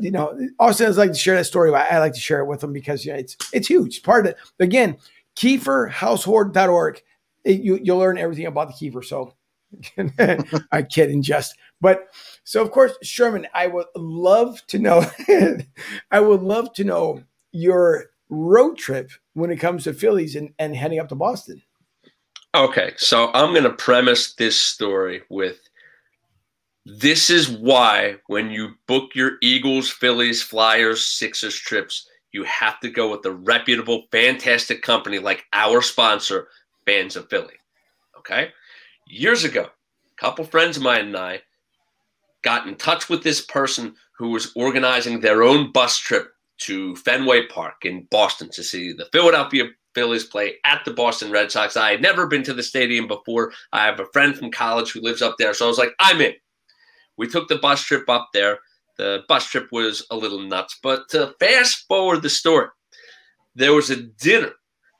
you know, Austin doesn't like to share that story, but I like to share it with him because, you know, it's huge. Part of it. Again, KieferHousehold.org. You'll learn everything about the Kiefer. So I kid and jest. But so, of course, Sherman, I would love to know your road trip when it comes to Phillies and heading up to Boston. Okay. So I'm going to premise this story with, this is why when you book your Eagles, Phillies, Flyers, Sixers trips, you have to go with a reputable, fantastic company like our sponsor, Fans of Philly. Okay? Years ago, a couple friends of mine and I got in touch with this person who was organizing their own bus trip to Fenway Park in Boston to see the Philadelphia Phillies play at the Boston Red Sox. I had never been to the stadium before. I have a friend from college who lives up there, so I was like, I'm in. We took the bus trip up there. The bus trip was a little nuts. But to fast forward the story, there was a dinner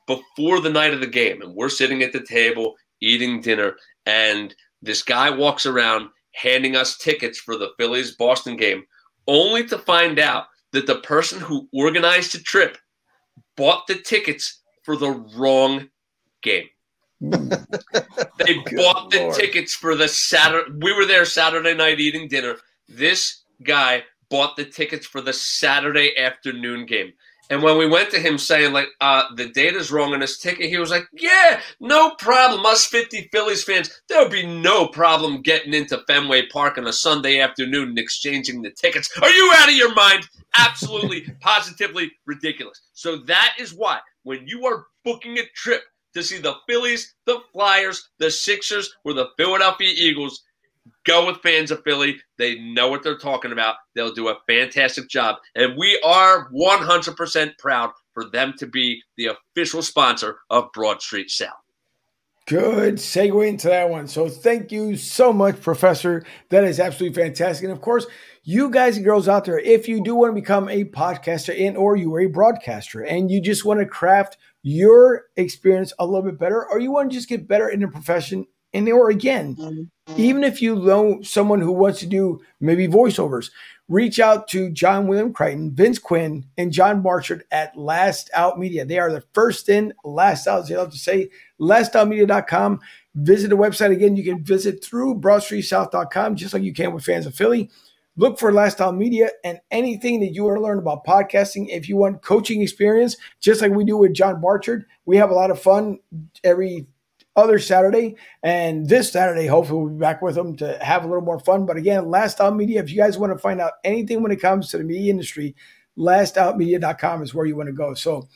before the night of the game. And we're sitting at the table eating dinner. And this guy walks around handing us tickets for the Phillies-Boston game, only to find out that the person who organized the trip bought the tickets for the wrong game. They bought the tickets for the Saturday. We were there Saturday night eating dinner. This guy bought the tickets for the Saturday afternoon game. And when we went to him saying, like, the data's wrong on this ticket, he was like, yeah, no problem. Us 50 Phillies fans, there'll be no problem getting into Fenway Park on a Sunday afternoon and exchanging the tickets. Are you out of your mind? Absolutely, positively ridiculous. So that is why when you are booking a trip to see the Phillies, the Flyers, the Sixers, or the Philadelphia Eagles, go with Fans of Philly. They know what they're talking about. They'll do a fantastic job. And we are 100% proud for them to be the official sponsor of Broad Street South. Good segue into that one. So thank you so much, Professor. That is absolutely fantastic. And, of course, you guys and girls out there, if you do want to become a podcaster and or you are a broadcaster and you just want to craft your experience a little bit better, or you want to just get better in the profession, and or again, even if you know someone who wants to do maybe voiceovers, reach out to John William Crichton, Vince Quinn, and John Marchard at Last Out Media. They are the first in, last out, as they love to say. LastOutMedia.com. Visit the website. Again, you can visit through BroadStreetSouth.com, just like you can with Fans of Philly. Look for Lifestyle Media and anything that you want to learn about podcasting. If you want coaching experience, just like we do with John Barchard, we have a lot of fun every other Saturday. And this Saturday, hopefully we'll be back with them to have a little more fun. But again, Last Out Media, if you guys want to find out anything when it comes to the media industry, lastoutmedia.com is where you want to go. So,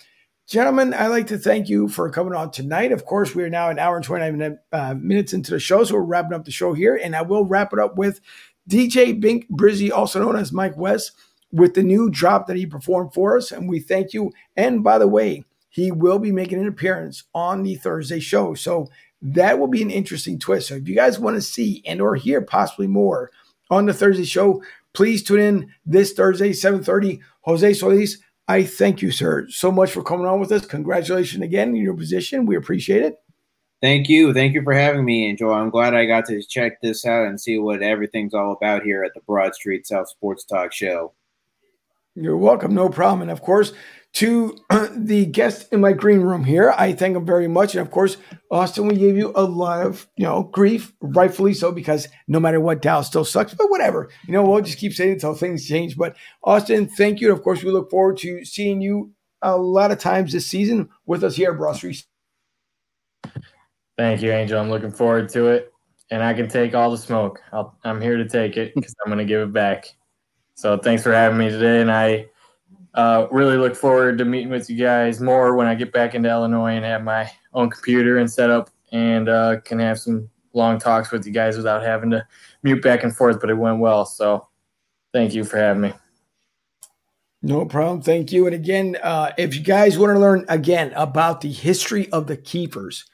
gentlemen, I'd like to thank you for coming on tonight. Of course, we are now an hour and 29 minutes into the show, so we're wrapping up the show here. And I will wrap it up with DJ Bink Brizzy, also known as Mike West, with the new drop that he performed for us. And we thank you. And by the way, he will be making an appearance on the Thursday show. So that will be an interesting twist. So if you guys want to see and or hear possibly more on the Thursday show, please tune in this Thursday, 7:30. Jose Solis, I thank you, sir, so much for coming on with us. Congratulations again in your position. We appreciate it. Thank you. Thank you for having me, Angel. I'm glad I got to check this out and see what everything's all about here at the Broad Street South Sports Talk Show. You're welcome. No problem. And, of course, to the guests in my green room here, I thank them very much. And, of course, Austin, we gave you a lot of, grief, rightfully so, because no matter what, Dallas still sucks. But whatever. We'll just keep saying it until things change. But, Austin, thank you. And, of course, we look forward to seeing you a lot of times this season with us here at Broad Street. Thank you, Angel. I'm looking forward to it. And I can take all the smoke. I'm here to take it because I'm going to give it back. So thanks for having me today, and I really look forward to meeting with you guys more when I get back into Illinois and have my own computer and set up and can have some long talks with you guys without having to mute back and forth, but it went well. So thank you for having me. No problem. Thank you. And again, if you guys want to learn, again, about the history of the Kiefers,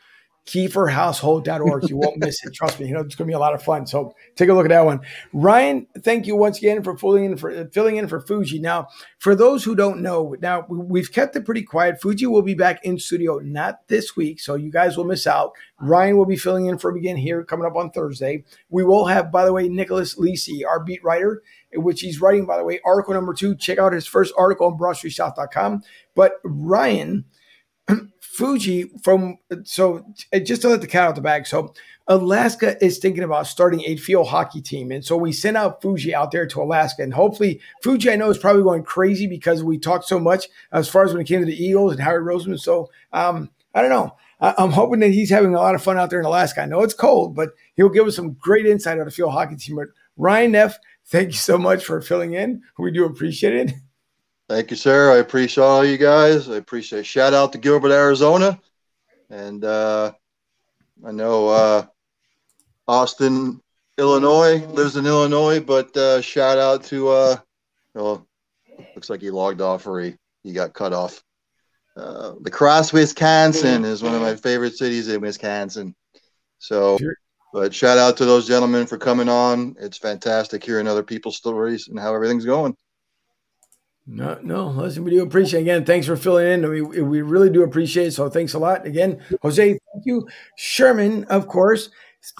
KieferHousehold.org. You won't miss it. Trust me. It's going to be a lot of fun. So take a look at that one. Ryan, thank you once again for filling in for Fuji. Now, for those who don't know, now we've kept it pretty quiet. Fuji will be back in studio, not this week, so you guys will miss out. Ryan will be filling in for him again here coming up on Thursday. We will have, by the way, Nicholas Lisi, our beat writer, which he's writing, by the way, article number 2. Check out his first article on BroadStreetSouth.com. But Ryan, Fuji from, so just to let the cat out the bag. So Alaska is thinking about starting a field hockey team. And so we sent out Fuji out there to Alaska, and hopefully Fuji, I know, is probably going crazy because we talked so much as far as when it came to the Eagles and Harry Roseman. So I don't know. I'm hoping that he's having a lot of fun out there in Alaska. I know it's cold, but he'll give us some great insight on the field hockey team. But Ryan F., thank you so much for filling in. We do appreciate it. Thank you, sir. I appreciate all you guys. I appreciate shout out to Gilbert, Arizona. And I know Austin, Illinois, lives in Illinois, but shout out to, looks like he logged off or he got cut off. La Crosse, Wisconsin is one of my favorite cities in Wisconsin. So, but shout out to those gentlemen for coming on. It's fantastic hearing other people's stories and how everything's going. No, listen, we do appreciate it. Again, thanks for filling in. We really do appreciate it. So thanks a lot. Again, Jose, thank you. Sherman, of course,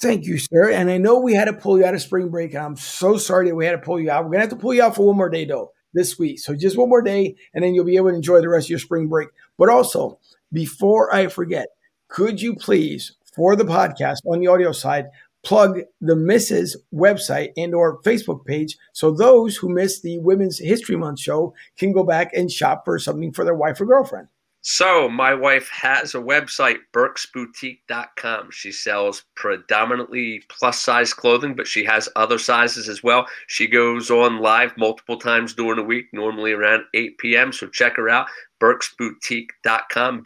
thank you, sir. And I know we had to pull you out of spring break, and I'm so sorry that we had to pull you out. We're going to have to pull you out for one more day, though, this week. So just one more day, and then you'll be able to enjoy the rest of your spring break. But also, before I forget, could you please, for the podcast on the audio side, plug the Mrs. website and or Facebook page so those who missed the Women's History Month show can go back and shop for something for their wife or girlfriend. So my wife has a website, BurksBoutique.com. She sells predominantly plus-size clothing, but she has other sizes as well. She goes on live multiple times during the week, normally around 8 p.m., so check her out, BurksBoutique.com,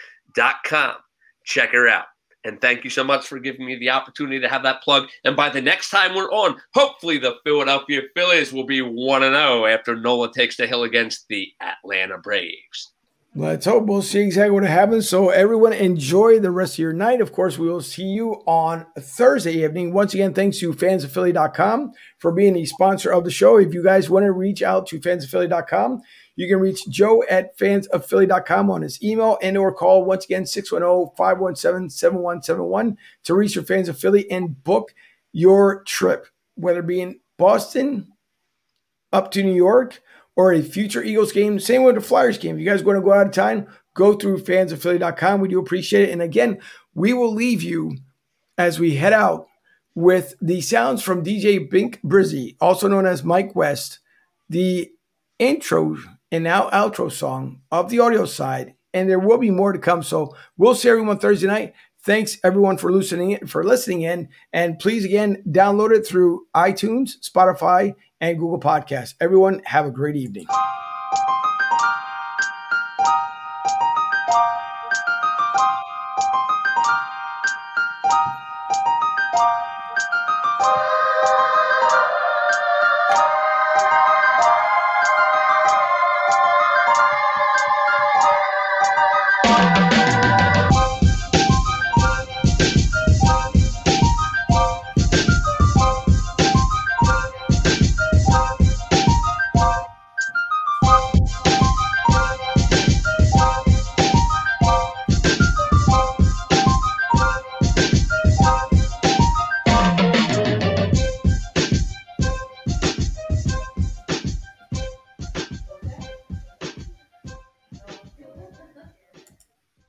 BurksBoutique.com. Check her out. And thank you so much for giving me the opportunity to have that plug. And by the next time we're on, hopefully the Philadelphia Phillies will be 1-0 after Nola takes the hill against the Atlanta Braves. Let's hope. We'll see exactly what happens. So everyone, enjoy the rest of your night. Of course, we will see you on Thursday evening. Once again, thanks to fansofphilly.com for being the sponsor of the show. If you guys want to reach out to fansofphilly.com, you can reach Joe at fansofphilly.com on his email and or call, once again, 610-517-7171 to reach your Fans of Philly and book your trip, whether it be in Boston, up to New York, or a future Eagles game. Same with the Flyers game. If you guys want to go out of time, go through fansofphilly.com. We do appreciate it. And again, we will leave you as we head out with the sounds from DJ Bink Brizzy, also known as Mike West, the intro and now outro song of the audio side. And there will be more to come. So we'll see everyone Thursday night. Thanks, everyone, for listening in. And please, again, download it through iTunes, Spotify, and Google Podcasts. Everyone, have a great evening.